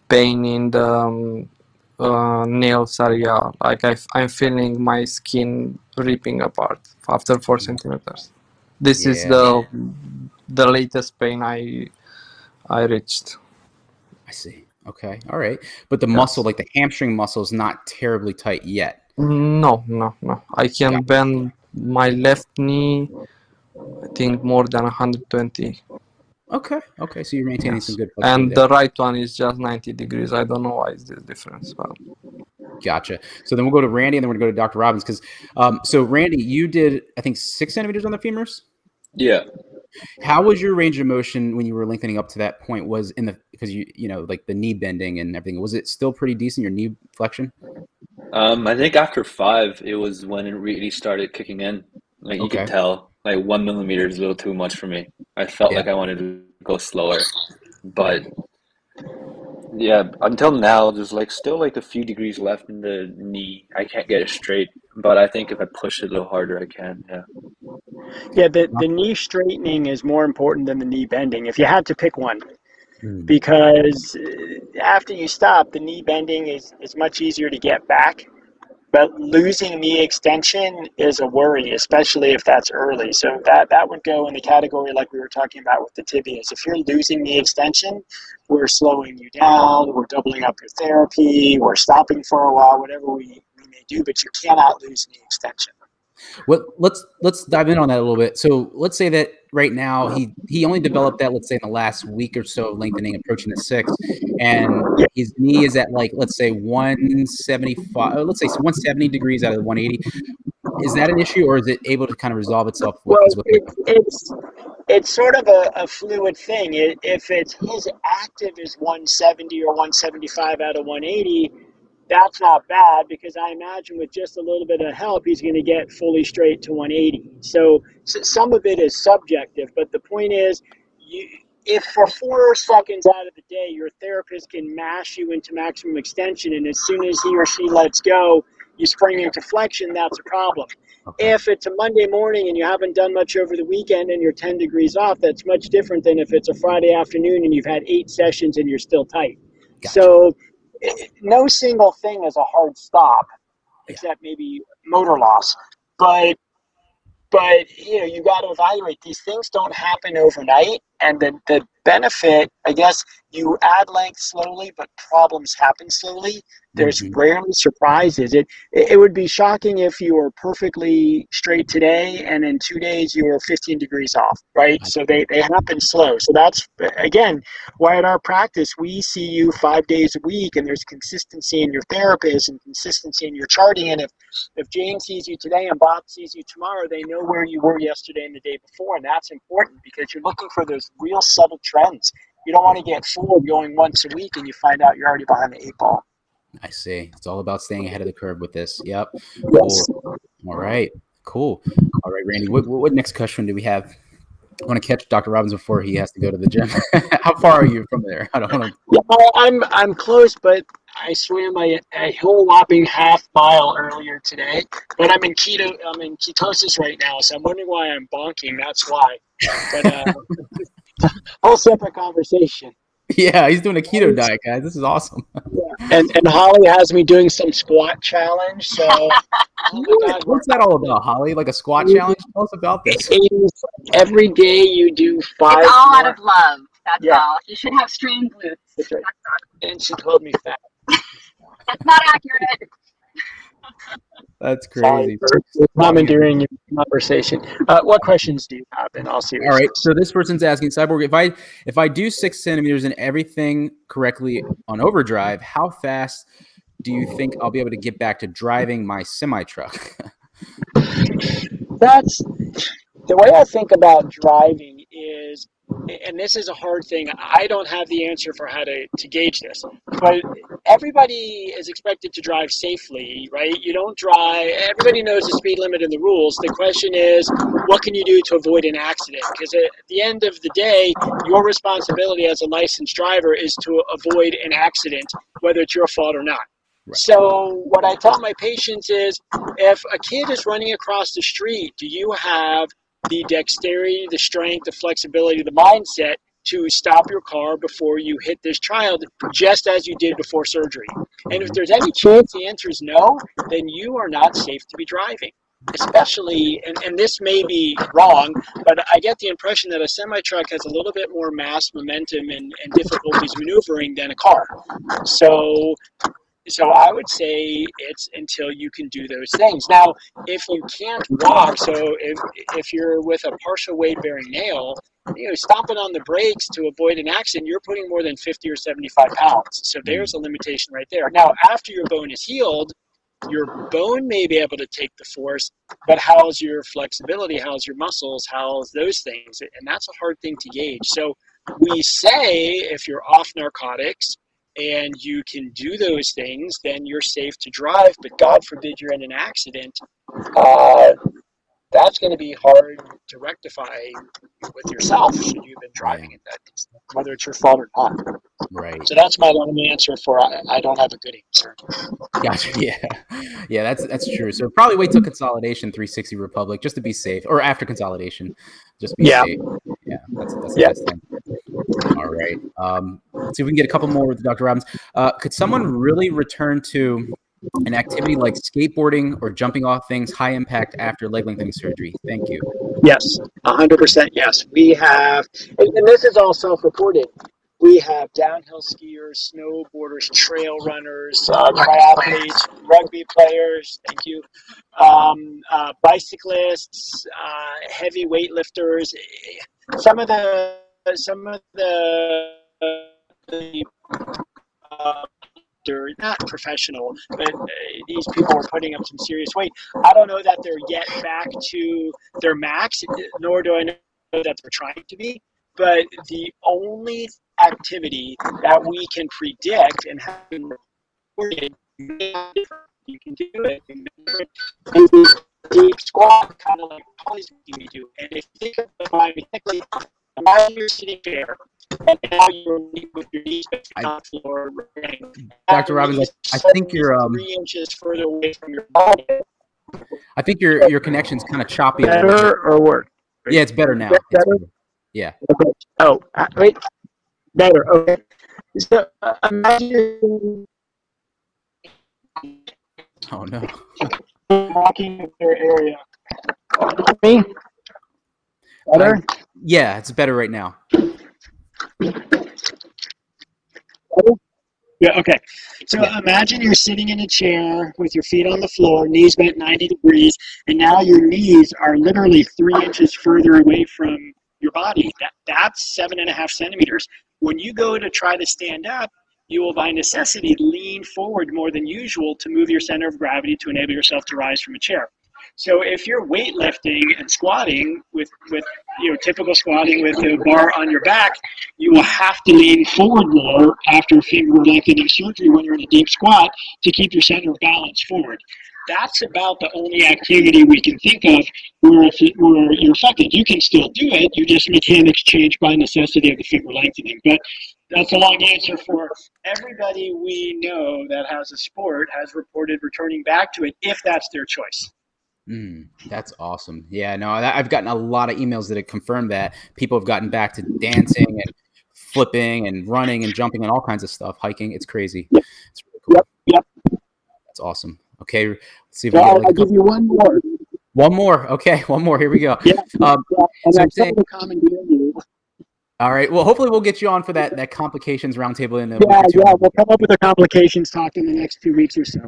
pain in the um, uh, nails area, like I I'm feeling my skin ripping apart after four centimeters. This yeah. is the the latest pain I I reached. I see. Okay, all right. But the yes. muscle, like the hamstring muscle, is not terribly tight yet. No, no, no. I can yeah. bend my left knee, I think, more than one hundred twenty. Okay, okay, so you're maintaining yes. some good flexibility. And the right one is just ninety degrees. I don't know why is this difference. But... Gotcha. So then we'll go to Randy, and then we're going to go to Doctor Robbins. Because um, so, Randy, you did, I think, six centimeters on the femurs? Yeah. How was your range of motion when you were lengthening up to that point? Was in the, because you, you know, like the knee bending and everything, was it still pretty decent, your knee flexion? Um, I think after five, it was when it really started kicking in. Like you okay. could tell, like one millimeter is a little too much for me. I felt yeah. like I wanted to go slower, but yeah, until now, there's like still like a few degrees left in the knee. I can't get it straight, but I think if I push it a little harder, I can. Yeah. Yeah. The, the knee straightening is more important than the knee bending. If you had to pick one, mm. because after you stop, the knee bending is, is much easier to get back. But losing knee extension is a worry, especially if that's early. So that, that would go in the category like we were talking about with the tibias. If you're losing knee extension, we're slowing you down, we're doubling up your therapy, we're stopping for a while, whatever we, we may do, but you cannot lose knee extension. Well, let's let's dive in on that a little bit. So let's say that right now he he only developed that, let's say, in the last week or so, lengthening, approaching the six, and his knee is at like, let's say, one seventy-five, let's say one seventy degrees out of the one eighty. Is that an issue, or is it able to kind of resolve itself? With, well, with it's, it's it's sort of a, a fluid thing. It, if it's his active is one seventy or one seventy-five out of one eighty. That's not bad, because I imagine with just a little bit of help, he's going to get fully straight to one eighty. So, so some of it is subjective, but the point is, you, if for four seconds out of the day your therapist can mash you into maximum extension, and as soon as he or she lets go, you spring into flexion, that's a problem. Okay. If it's a Monday morning and you haven't done much over the weekend and you're ten degrees off, that's much different than if it's a Friday afternoon and you've had eight sessions and you're still tight. Gotcha. So it, no single thing is a hard stop, yeah, except maybe motor loss. But, but you know, you got to evaluate. These things don't happen overnight. And the, the benefit, I guess, you add length slowly, but problems happen slowly. There's mm-hmm. rarely surprises. It, it would be shocking if you were perfectly straight today and in two days you were fifteen degrees off, right? I so they, they happen slow. So that's, again, why in our practice we see you five days a week, and there's consistency in your therapist and consistency in your charting. And if, if Jane sees you today and Bob sees you tomorrow, they know where you were yesterday and the day before. And that's important because you're looking for those real subtle trends. You don't want to get fooled going once a week and you find out you're already behind the eight ball. I see. It's all about staying ahead of the curve with this. Yep. Yes. Cool. All right. Cool. All right, Randy, what, what next question do we have? I want to catch Doctor Robbins before he has to go to the gym. How far are you from there? I don't want to. Well, I'm, I'm close, but I swam a, a whole whopping half mile earlier today. But I'm in keto. I'm in ketosis right now, so I'm wondering why I'm bonking. That's why. But uh, whole separate conversation. Yeah, he's doing a keto diet, guys. This is awesome. Yeah. And and Holly has me doing some squat challenge. So oh what's that all about, Holly? Like a squat you, challenge? Tell us about this. Every day you do five. It's all more. Out of love. That's yeah. all. You should have strained glutes. That's right. And she called me fat. That's not accurate. That's crazy. Commandeering your conversation. Uh, what questions do you have? And I'll see. All right. So this person's asking, Cyborg, if I if I do six centimeters and everything correctly on overdrive, how fast do you think I'll be able to get back to driving my semi truck? That's the way I think about driving is, and this is a hard thing. I don't have the answer for how to, to gauge this, but everybody is expected to drive safely, right? You don't drive, everybody knows the speed limit and the rules. The question is, what can you do to avoid an accident? Because at the end of the day, your responsibility as a licensed driver is to avoid an accident, whether it's your fault or not. Right. So what I tell my patients is, if a kid is running across the street, do you have the dexterity, the strength, the flexibility, the mindset to stop your car before you hit this child, just as you did before surgery? And if there's any chance the answer is no, then you are not safe to be driving. Especially, and, and this may be wrong, but I get the impression that a semi-truck has a little bit more mass, momentum, and, and difficulties maneuvering than a car. So, so I would say it's until you can do those things. Now, if you can't walk, so if if you're with a partial weight-bearing nail, you know, stomping on the brakes to avoid an accident, you're putting more than fifty or seventy-five pounds. So there's a limitation right there. Now, after your bone is healed, your bone may be able to take the force, but how's your flexibility? How's your muscles? How's those things? And that's a hard thing to gauge. So we say if you're off narcotics, and you can do those things, then you're safe to drive. But God forbid you're in an accident. Uh, that's going to be hard to rectify with yourself should you've been driving at that distance, whether it's your fault or not. Right. So that's my long answer for I, I don't have a good answer. Gotcha. Yeah. Yeah, that's that's true. So probably wait till consolidation three sixty Republic just to be safe, or after consolidation, just be yeah. safe. Yeah. That's that's yeah. the best thing. All right. Um, let's see if we can get a couple more with Doctor Robbins. Uh, could someone really return to an activity like skateboarding or jumping off things, high impact after leg lengthening surgery? Thank you. Yes, one hundred percent yes. We have, and this is all self-reported, we have downhill skiers, snowboarders, trail runners, uh, triathletes, rugby players, thank you, um, uh, bicyclists, uh, heavy weightlifters. Some of the Some of the, uh, they're not professional, but uh, these people are putting up some serious weight. I don't know that they're yet back to their max, nor do I know that they're trying to be. But the only activity that we can predict and have been reported, you can do it. And deep squat, kind of like Holly's making me do. And if you think of it, I'm sitting there Doctor Robbins, I think you're um, three inches further away from your body. I think your your connection's kind of choppy. Better or worse? Yeah, it's better now. Better? It's better. Yeah. Okay. Oh, wait. Better. Okay. So uh, imagine. Oh no. Walking in your area. Me? Better? Uh, yeah, it's better right now. Yeah, okay. So imagine you're sitting in a chair with your feet on the floor, knees bent ninety degrees, and now your knees are literally three inches further away from your body. That, that's seven and a half centimeters. When you go to try to stand up, you will by necessity lean forward more than usual to move your center of gravity to enable yourself to rise from a chair. So if you're weightlifting and squatting with, with you know, typical squatting with the bar on your back, you will have to lean forward more after femur-lengthening surgery when you're in a deep squat to keep your center of balance forward. That's about the only activity we can think of where, if it, where you're affected. You can still do it, you just mechanics change by necessity of the femur lengthening. But that's a long answer for everybody we know that has a sport has reported returning back to it if that's their choice. Mm, that's awesome. Yeah, no, I've gotten a lot of emails that have confirmed that. People have gotten back to dancing and flipping and running and jumping and all kinds of stuff, hiking. It's crazy. Yep. It's really cool. Yep. Yep. That's awesome. Okay. Let's see if well, we can I'll, I'll give you one more. One more. Okay. One more. Here we go. Yeah. Um, yeah. And so I'm saying, all right. Well, hopefully we'll get you on for that, that complications roundtable. And then yeah, we'll yeah. On. We'll come up with a complications talk in the next two weeks or so.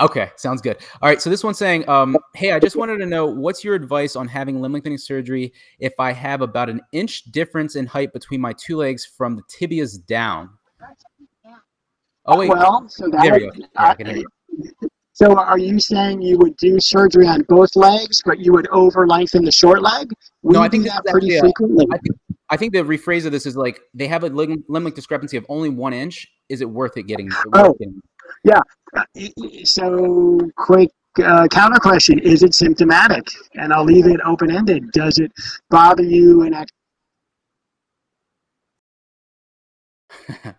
Okay, sounds good. All right, so this one's saying, um, hey, I just wanted to know, what's your advice on having limb lengthening surgery if I have about an inch difference in height between my two legs from the tibias down? Oh, wait. Well, so that there we go. Yeah, I can hear you. So are you saying you would do surgery on both legs, but you would over-lengthen the short leg? We no, I think that's pretty frequently. I think, I think the rephrase of this is like they have a limb length discrepancy of only one inch. Is it worth it getting? Oh. Yeah. So quick uh, counter question. Is it symptomatic? And I'll leave it open-ended. Does it bother you? And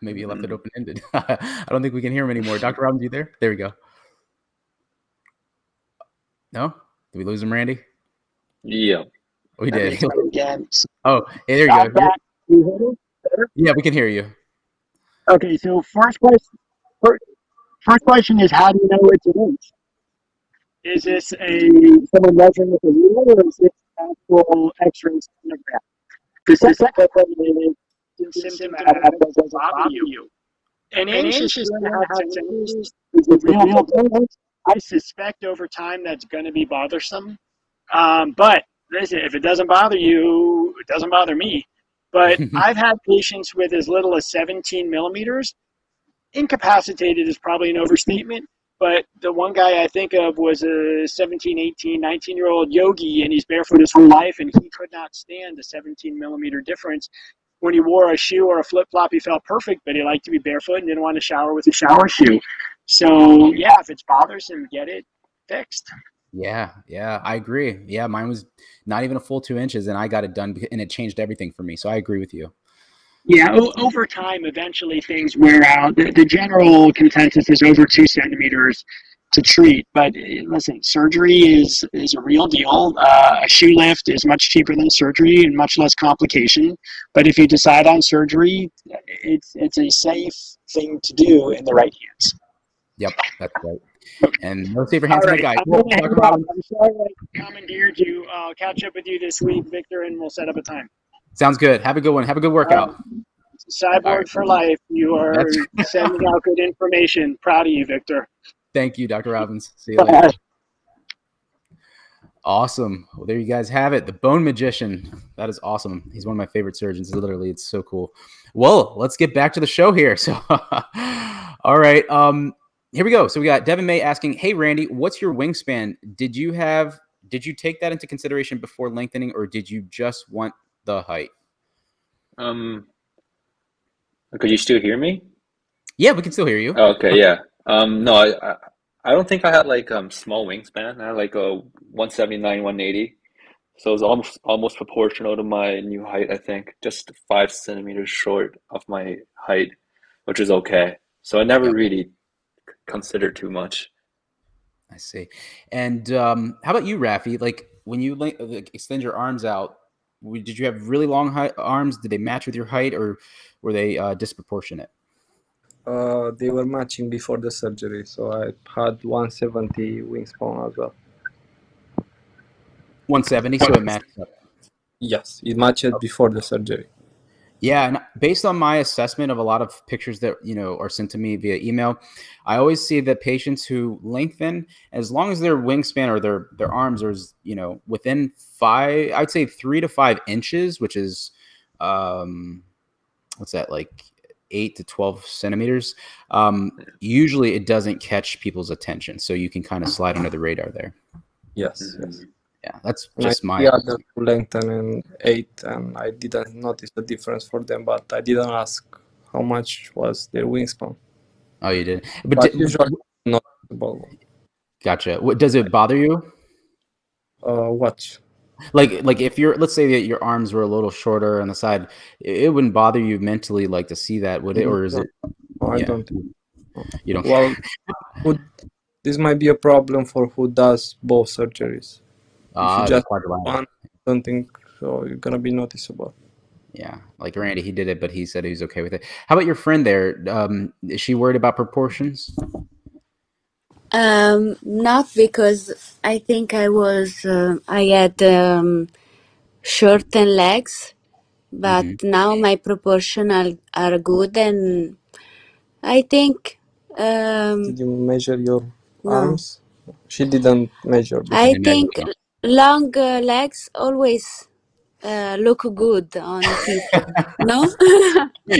maybe you left it open-ended. I don't think we can hear him anymore. Doctor Robbins, you there? There we go. No? Did we lose him, Randy? Yeah. We did. Oh, hey, there you go. You heard him? Yeah, we can hear you. Okay, so first question. First First question is, how do you know it's an inch? Is this a someone measuring with a ruler, or is this an actual X-ray sonograph? The second question is, does it bother you? An inch is just not centimeters. I suspect over time that's going to be bothersome. Um, but listen, if it doesn't bother you, it doesn't bother me. But I've had patients with as little as seventeen millimeters. Incapacitated is probably an overstatement, but the one guy I think of was a seventeen, eighteen, nineteen-year-old yogi, and he's barefoot his whole life, and he could not stand a seventeen millimeter difference. When he wore a shoe or a flip-flop, he felt perfect, but he liked to be barefoot and didn't want to shower with a shower shoe. So, yeah, if it's bothersome, get it fixed. Yeah, yeah, I agree. Yeah, mine was not even a full two inches, and I got it done, and it changed everything for me, so I agree with you. Yeah, o over time, eventually things wear out. The, the general consensus is over two centimeters to treat. But listen, surgery is, is a real deal. Uh, a shoe lift is much cheaper than surgery and much less complication. But if you decide on surgery, it's, it's a safe thing to do in the right hands. Yep, that's right. Okay. And no safer hands than the guys. I'm sorry I commandeered you. I'll catch up with you this week, Victor, and we'll set up a time. Sounds good. Have a good one. Have a good workout. Um, Cyborg right. for life. You are sending out good information. Proud of you, Victor. Thank you, Doctor Robbins. See you later. Awesome. Well, there you guys have it. The Bone Magician. That is awesome. He's one of my favorite surgeons. Literally, it's so cool. Well, let's get back to the show here. So, all right. Um, here we go. So we got Devin May asking, hey, Randy, what's your wingspan? Did you have, did you take that into consideration before lengthening, or did you just want the height? Um, could you still hear me? Yeah, we can still hear you. Oh, okay, yeah. Um, no, I, I I don't think I had like um small wingspan. I had like a one seventy nine, one eighty. So it was almost almost proportional to my new height, I think, just five centimeters short of my height, which is okay. So I never really considered too much. I see. And um, how about you, Rafi? Like when you like, extend your arms out, did you have really long high arms? Did they match with your height, or were they uh, disproportionate? Uh, they were matching before the surgery, so I had one seventy wingspan as well. one seventy, so it matched up. Yes, it matched okay. before the surgery. Yeah, and based on my assessment of a lot of pictures that you know are sent to me via email, I always see that patients who lengthen, as long as their wingspan or their their arms are you know within five, I'd say three to five inches, which is um, what's that like? eight to twelve centimeters. Um, usually it doesn't catch people's attention. So you can kind of slide under the radar there. Yes. yes. Yeah, that's just my... Yeah, the lengthen and eight, and I didn't notice the difference for them, but I didn't ask how much was their wingspan. Oh, you did. But, but did, usually not noticeable. Gotcha. What, does it bother you? Uh, what? Like, like if you're, let's say that your arms were a little shorter on the side, it, it wouldn't bother you mentally, like to see that, would it? Or is it? No, I yeah. don't. You don't. Well, who, this might be a problem for who does both surgeries. Uh, if you just one, I don't think so. You're gonna be noticeable. Yeah, like Randy, he did it, but he said he was okay with it. How about your friend there? Um, is she worried about proportions? Um, not because I think I was, uh, I had um, shortened legs, but mm-hmm. now my proportions are, are good, and I think... Um, did you measure your arms? No. She didn't measure. I think long uh, legs always uh, look good on people, no?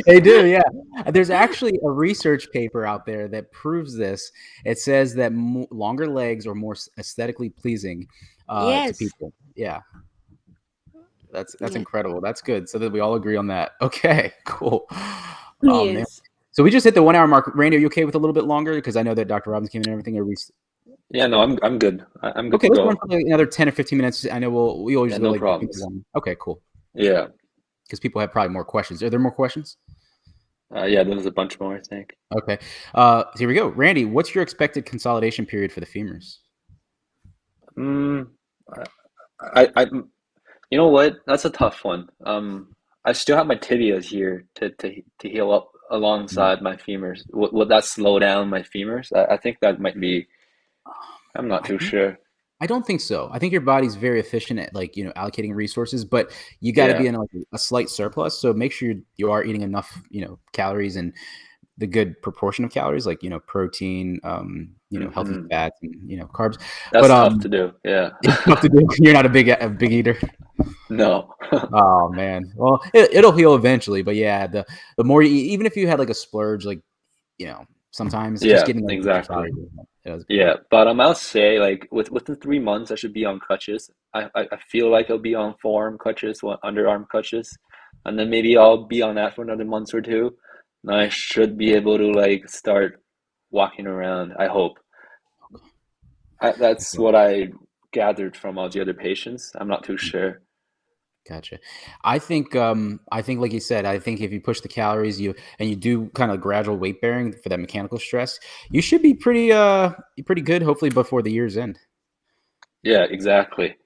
They do, yeah. There's actually a research paper out there that proves this. It says that mo longer legs are more aesthetically pleasing uh, yes. to people. Yeah, that's that's yeah. incredible. That's good. So that we all agree on that. Okay, cool. Oh, yes. man. So we just hit the one hour mark. Randy, are you okay with a little bit longer? Because I know that Doctor Robbins came in and everything. Are we... Yeah, no, I'm I'm good. I'm good. Okay, let's run for like another ten or fifteen minutes. I know we'll we always yeah, do no like problems. Okay, cool. Yeah. Because people have probably more questions. Are there more questions? Uh, yeah, there's a bunch more, I think. Okay. Uh, here we go. Randy, what's your expected consolidation period for the femurs? Mm, I, I, you know what? That's a tough one. Um, I still have my tibias here to to, to heal up alongside mm-hmm. my femurs. Will, will that slow down my femurs? I, I think that might be. I'm not too I think, sure. I don't think so. I think your body's very efficient at like, you know, allocating resources, but you got to yeah. be in like a slight surplus. So make sure you you are eating enough, you know, calories and the good proportion of calories, like, you know, protein, um, you know, healthy mm-hmm. fats and, you know, carbs. That's but, um, tough to do. Yeah. It's tough to do. You're not a big, a big eater. No. Oh man. Well, it, it'll heal eventually, but yeah, the, the more you eat, even if you had like a splurge, like, you know, sometimes yeah, just getting like, exactly. Yeah, but um, I'll say like with within three months I should be on crutches. I, I I feel like I'll be on forearm crutches, underarm crutches, and then maybe I'll be on that for another month or two. And I should be able to like start walking around. I hope. I, that's what I gathered from all the other patients. I'm not too sure. Gotcha. I think, um, I think, like you said, I think if you push the calories, you and you do kind of gradual weight bearing for that mechanical stress, you should be pretty, uh, pretty good. Hopefully, before the year's end. Yeah, exactly.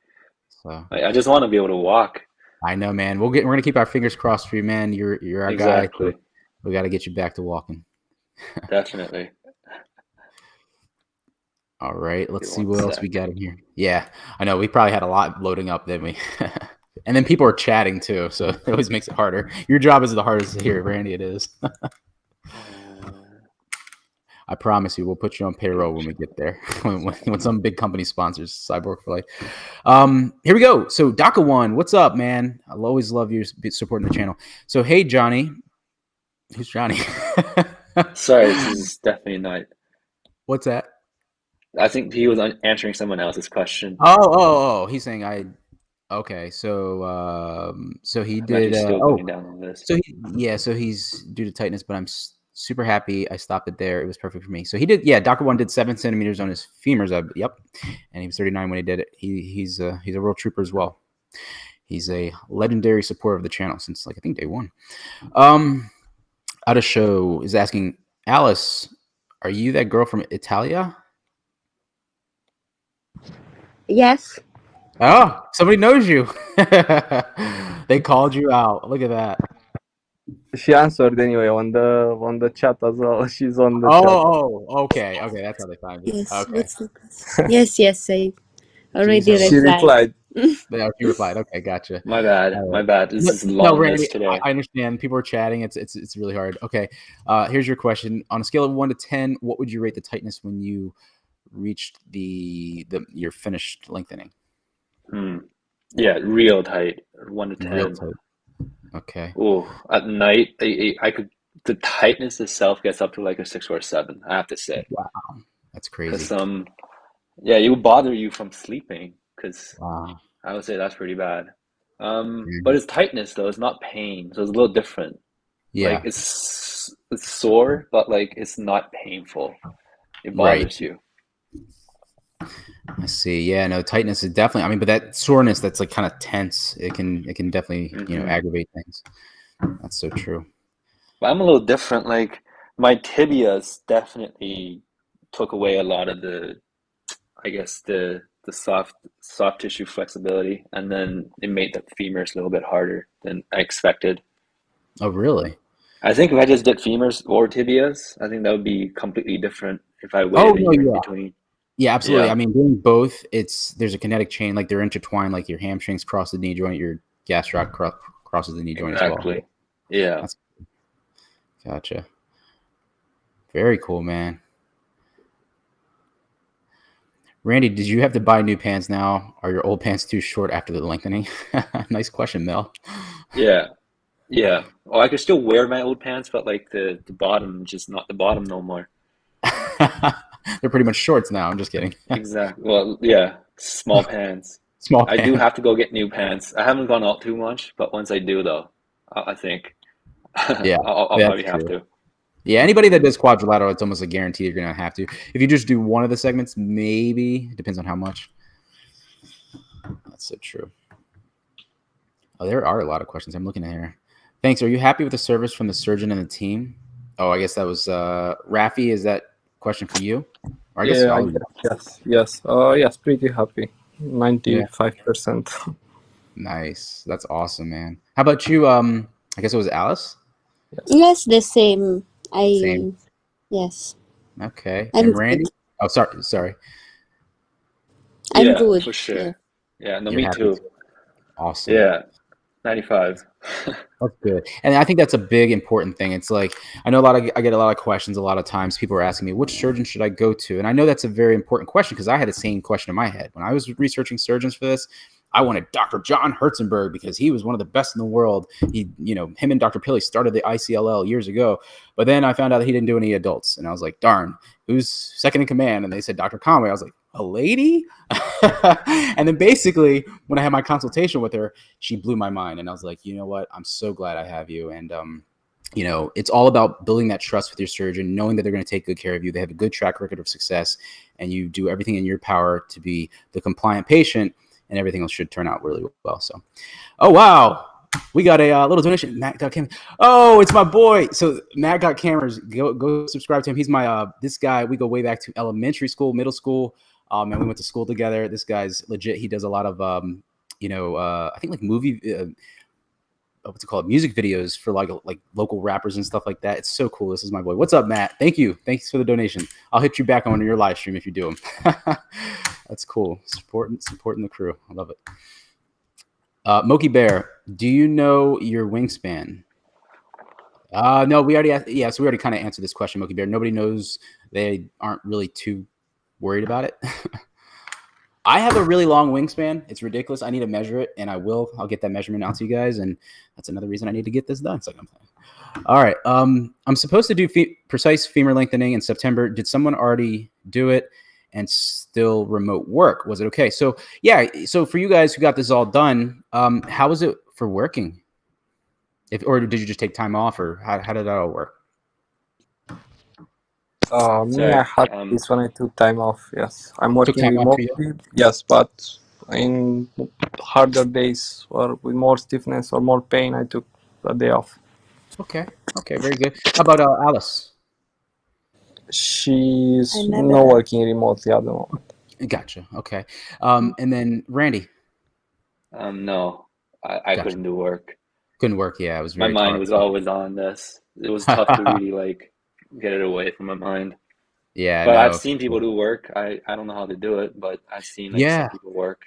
So I, I just want to be able to walk. I know, man. We'll get. We're gonna keep our fingers crossed for you, man. You're, you're our exactly. guy. We got to get you back to walking. Definitely. All right. Let's see what else we got in here. Yeah, I know. We probably had a lot loading up, didn't we? And then people are chatting too, so it always makes it harder. Your job is the hardest here, Randy. It is. I promise you, we'll put you on payroll when we get there. when, when some big company sponsors Cyborg for Life. Um, here we go. So Daka One, what's up, man? I'll always love you supporting the channel. So hey, Johnny. Who's Johnny? Sorry, this is Stephanie Knight. What's that? I think he was answering someone else's question. Oh, oh, oh! He's saying I. Okay, so um, so he did. Uh, oh, down on this. So he, yeah, so he's due to tightness, but I'm super happy I stopped it there. It was perfect for me. So he did. Yeah, Doctor One did seven centimeters on his femurs. I, yep, and he was thirty-nine when he did it. He he's uh, he's a real trooper as well. He's a legendary supporter of the channel since, like, I think day one. Um, Ada Show is asking, Alice, are you that girl from Italia? Yes. Oh, somebody knows you. They called you out. Look at that. She answered anyway on the on the chat as well. She's on the. Oh, oh okay, okay. That's how they find you. Yes, okay. yes, yes. I already Jesus. replied. She replied. No, she replied. Okay, gotcha. My bad. Uh, my bad. This is long no, Randy, today. I understand. People are chatting. It's it's it's really hard. Okay, uh, here's your question. On a scale of one to ten, what would you rate the tightness when you reached the the your finished lengthening? Hmm. Yeah, real tight. One to ten. Real tight. Okay. Oh, at night, I, I could. The tightness itself gets up to like a six or a seven. I have to say. Wow, that's crazy. Um, yeah, it would bother you from sleeping because wow. I would say that's pretty bad. Um, mm-hmm. But it's tightness though; it's not pain, so it's a little different. Yeah, like, it's it's sore, but like it's not painful. It bothers right. you. I see. Yeah, no, tightness is definitely, I mean, but that soreness that's like kind of tense, it can it can definitely, mm-hmm. you know, aggravate things. That's so true. But I'm a little different. Like my tibias definitely took away a lot of the, I guess, the the soft soft tissue flexibility, and then it made the femurs a little bit harder than I expected. Oh, really? I think if I just did femurs or tibias, I think that would be completely different if I waited oh, no, yeah. in between. Yeah, absolutely. Yeah. I mean, doing both, it's there's a kinetic chain, like they're intertwined, like your hamstrings cross the knee joint, your gastroc cro crosses the knee joint exactly. as well. Yeah. That's cool. Gotcha. Very cool, man. Randy, did you have to buy new pants now? Are your old pants too short after the lengthening? Nice question, Mel. Yeah. Yeah. Oh, I could still wear my old pants, but like the, the bottom, just not the bottom no more. They're pretty much shorts now. I'm just kidding. Exactly. Well, yeah, small pants. Small pants. I do have to go get new pants. I haven't gone out too much, but once I do, though, I think yeah, I'll, I'll probably have true. to. Yeah, anybody that does quadrilateral, it's almost a guarantee you're going to have to. If you just do one of the segments, maybe. It depends on how much. That's so true. Oh, there are a lot of questions. I'm looking at here. Thanks. Are you happy with the service from the surgeon and the team? Oh, I guess that was uh, Rafi. Is that question for you? Or I yeah, guess I, yes, yes. Oh, uh, yes, pretty happy. ninety-five percent. Yeah. Nice. That's awesome, man. How about you? Um, I guess it was Alice? Yes, yes the same. I same. Yes. Okay. I'm and Randy? Good. Oh, sorry. Sorry. I'm yeah, good. For sure. Yeah, yeah no, You're me happy. too. Awesome. Yeah. ninety-five. That's good. And I think that's a big important thing. It's like, I know a lot of, I get a lot of questions. A lot of times people are asking me, which surgeon should I go to? And I know that's a very important question because I had the same question in my head when I was researching surgeons for this. I wanted Doctor John Herzenberg because he was one of the best in the world. He, you know, him and Doctor Paley started the I C L L years ago, but then I found out that he didn't do any adults. And I was like, darn, who's second in command? And they said, Doctor Conway. I was like, a lady? And then basically when I had my consultation with her, she blew my mind. And I was like, you know what? I'm so glad I have you. And, um, you know, it's all about building that trust with your surgeon, knowing that they're going to take good care of you. They have a good track record of success and you do everything in your power to be the compliant patient, and everything else should turn out really well. So, oh, wow. We got a uh, little donation. Matt got cameras. Oh, it's my boy. So Matt got cameras. Go, go subscribe to him. He's my, uh, this guy, we go way back to elementary school, middle school. Um, and we went to school together. This guy's legit. He does a lot of, um, you know, uh, I think like movie, uh, what's it called? Music videos for like, like local rappers and stuff like that. It's so cool. This is my boy. What's up, Matt? Thank you. Thanks for the donation. I'll hit you back on your live stream if you do them. That's cool. Supporting, supporting the crew. I love it. Uh, Moki Bear, do you know your wingspan? Uh, no, we already, asked, yeah, so we already kind of answered this question, Moki Bear. Nobody knows. They aren't really too worried about it. I have a really long wingspan. It's ridiculous. I need to measure it, and I will. I'll get that measurement out to you guys, and that's another reason I need to get this done. So I'm playing. All right. Um, I'm supposed to do fe precise femur lengthening in September. Did someone already do it and still remote work? Was it okay? So, yeah. So for you guys who got this all done, um, how was it for working? If Or did you just take time off, or how, how did that all work? Um, so, yeah, I had um, this when I took time off. Yes, I'm working remotely. Yes, but in harder days or with more stiffness or more pain, I took a day off. Okay. Okay. Very good. How about uh, Alice? She's not working remotely at the moment. Gotcha. Okay. Um, and then Randy. Um, no, I, I gotcha. couldn't do work. Couldn't work. Yeah, it was very my mind was always on this. It was tough to really like get it away from my mind. Yeah, but I've seen people do work. I I don't know how to do it, but I've seen like, yeah. some people work.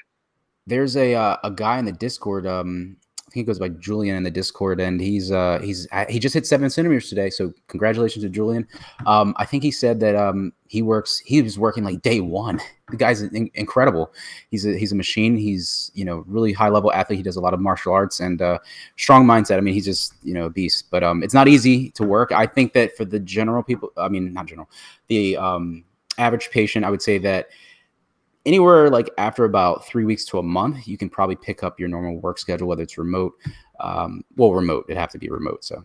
There's a uh, a guy in the Discord. Um, I think he goes by Julian in the Discord, and he's uh he's he just hit seven centimeters today. So congratulations to Julian. Um, I think he said that um he works. He was working like day one. The guy's in incredible. He's a, he's a machine. He's you know really high level athlete. He does a lot of martial arts and uh, strong mindset. I mean, he's just you know a beast. But um, it's not easy to work. I think that for the general people, I mean not general, the um average patient, I would say that anywhere like after about three weeks to a month, you can probably pick up your normal work schedule, whether it's remote, um, well remote. It'd have to be remote. So.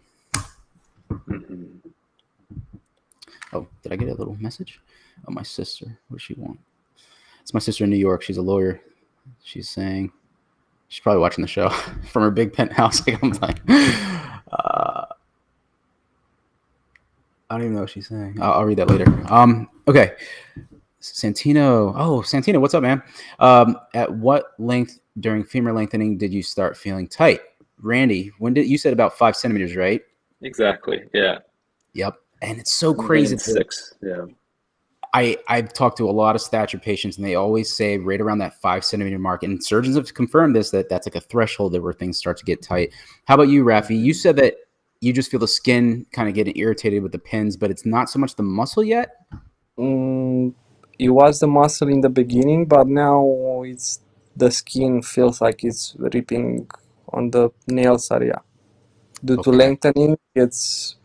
Oh, did I get a little message? Oh, my sister. What does she want? It's my sister in New York. She's a lawyer. She's saying she's probably watching the show from her big penthouse. Like I'm like, uh, I don't even know what she's saying. I'll, I'll read that later. Um, okay, Santino. Oh, Santino, what's up, man? Um, at what length during femur lengthening did you start feeling tight, Randy? When did you said about five centimeters, right? Exactly. Yeah. Yep. And it's so crazy. Six. Yeah. I, I've talked to a lot of stature patients, and they always say right around that five centimeter mark. And surgeons have confirmed this, that that's like a threshold that where things start to get tight. How about you, Rafi? You said that you just feel the skin kind of getting irritated with the pins, but it's not so much the muscle yet? Mm, it was the muscle in the beginning, but now it's the skin feels like it's ripping on the nails area. Due okay. to lengthening, it's...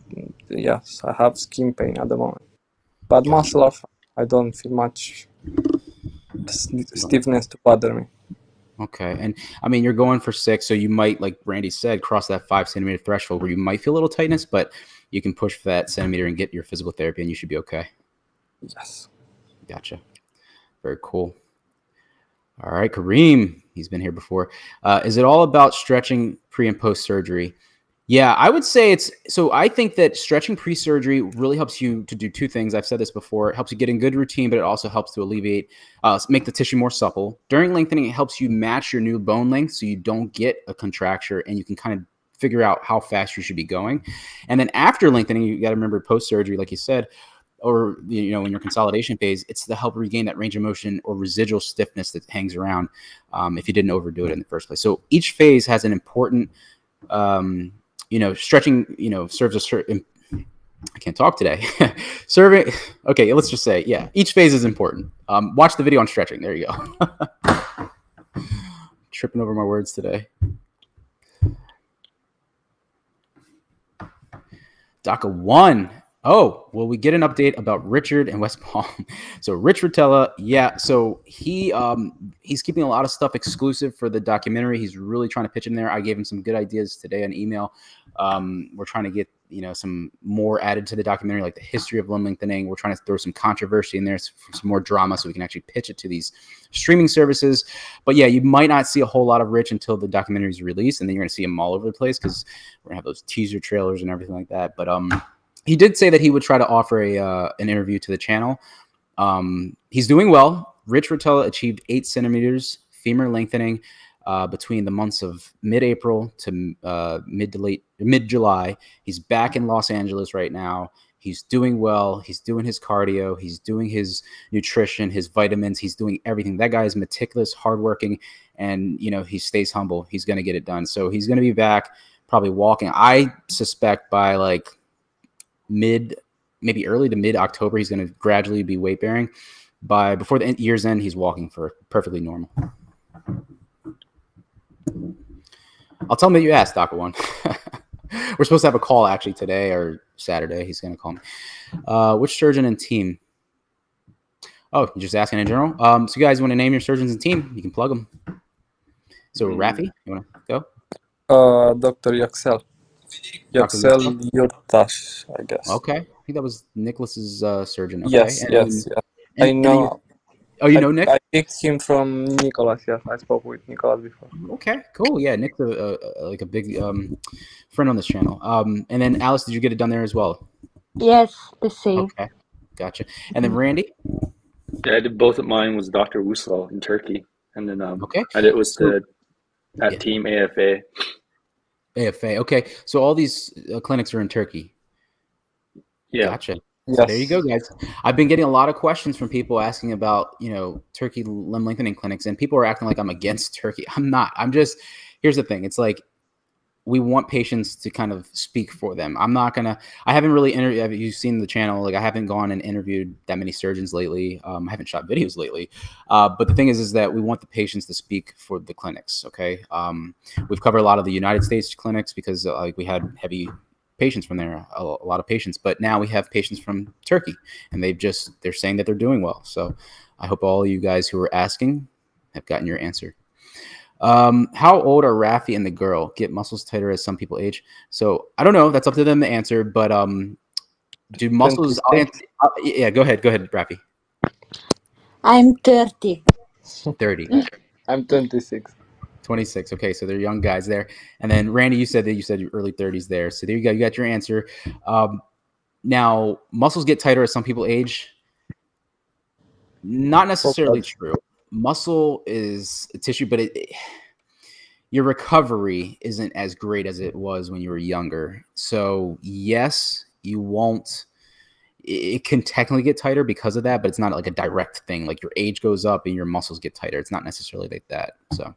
Yes, I have skin pain at the moment, but yeah. muscle off, I don't feel much st stiffness to bother me. Okay, and I mean you're going for six, so you might, like Randy said, cross that five centimeter threshold where you might feel a little tightness, but you can push for that centimeter and get your physical therapy, and you should be okay. Yes. Gotcha. Very cool. All right, Kareem, he's been here before. Uh, is it all about stretching pre and post surgery? Yeah, I would say it's – so I think that stretching pre-surgery really helps you to do two things. I've said this before. It helps you get in good routine, but it also helps to alleviate uh, – make the tissue more supple. During lengthening, it helps you match your new bone length so you don't get a contracture, and you can kind of figure out how fast you should be going. And then after lengthening, you got to remember post-surgery, like you said, or you know in your consolidation phase, it's to help regain that range of motion or residual stiffness that hangs around um, if you didn't overdo it in the first place. So each phase has an important um, – you know, stretching, you know, serves a certain, I can't talk today. Serving, okay, let's just say, yeah, each phase is important. Um, watch the video on stretching. There you go. Tripping over my words today. DACA one. Oh, well, we get an update about Richard and West Palm. So Rich Rotella, yeah. So he um, he's keeping a lot of stuff exclusive for the documentary. He's really trying to pitch in there. I gave him some good ideas today on email. Um, we're trying to get you know some more added to the documentary, like the history of limb lengthening. We're trying to throw some controversy in there, some more drama, so we can actually pitch it to these streaming services. But yeah, you might not see a whole lot of Rich until the documentary is released, and then you're going to see him all over the place because we're going to have those teaser trailers and everything like that. But um. He did say that he would try to offer a uh, an interview to the channel. Um, he's doing well. Rich Rotella achieved eight centimeters femur lengthening uh, between the months of mid-April to uh, mid to late mid-July. He's back in Los Angeles right now. He's doing well. He's doing his cardio. He's doing his nutrition, his vitamins. He's doing everything. That guy is meticulous, hardworking, and you know he stays humble. He's going to get it done. So he's going to be back, probably walking. I suspect by like. mid, maybe early to mid October, he's going to gradually be weight bearing. By before the end, year's end, he's walking for perfectly normal. I'll tell him that you asked, Doctor One. We're supposed to have a call actually today or Saturday. He's going to call me. Uh, which surgeon and team? Oh, you're just asking in general. Um, so you guys want to name your surgeons and team? You can plug them. So Rafi, you want to go? Uh, Doctor Yaksel. Yaksel Dash, I guess. Okay, I think that was Nicholas's uh, surgeon. Okay. Yes, and, yes, yeah. and, I know. You, oh, you I, know Nick? I picked him from Nicholas. Yes, I spoke with Nicholas before. Okay, cool. Yeah, Nick's a, a, like a big um, friend on this channel. Um, and then Alice, did you get it done there as well? Yes, the same. Okay, gotcha. And then Randy? Yeah, I did both of mine was Doctor Russo in Turkey, and then um, okay, and it was the at yeah. Team A F A. A F A. Okay, so all these uh, clinics are in Turkey. Yeah. Gotcha. Yes. So there you go, guys. I've been getting a lot of questions from people asking about, you know, Turkey limb lengthening clinics, and people are acting like I'm against Turkey. I'm not. I'm just, here's the thing. It's like we want patients to kind of speak for them. I'm not going to, I haven't really interviewed, you've seen the channel, like I haven't gone and interviewed that many surgeons lately. Um, I haven't shot videos lately. Uh, but the thing is, is that we want the patients to speak for the clinics, okay? Um, we've covered a lot of the United States clinics because uh, like we had heavy patients from there, a lot of patients, but now we have patients from Turkey, and they've just, they're saying that they're doing well. So I hope all you guys who are asking have gotten your answer. Um, how old are Rafi and the girl? Get muscles tighter as some people age. So I don't know. That's up to them to answer, but um, do muscles, I'll answer, I'll, yeah, go ahead. Go ahead, Rafi. I'm thirty. thirty. I'm twenty-six. twenty-six. Okay, so they're young guys there. And then Randy, you said that you said your early thirties there. So there you go. You got your answer. Um, now, muscles get tighter as some people age. Not necessarily true. Muscle is a tissue, but it, it, your recovery isn't as great as it was when you were younger. So yes, you won't. It can technically get tighter because of that, but it's not like a direct thing. Like your age goes up and your muscles get tighter. It's not necessarily like that. So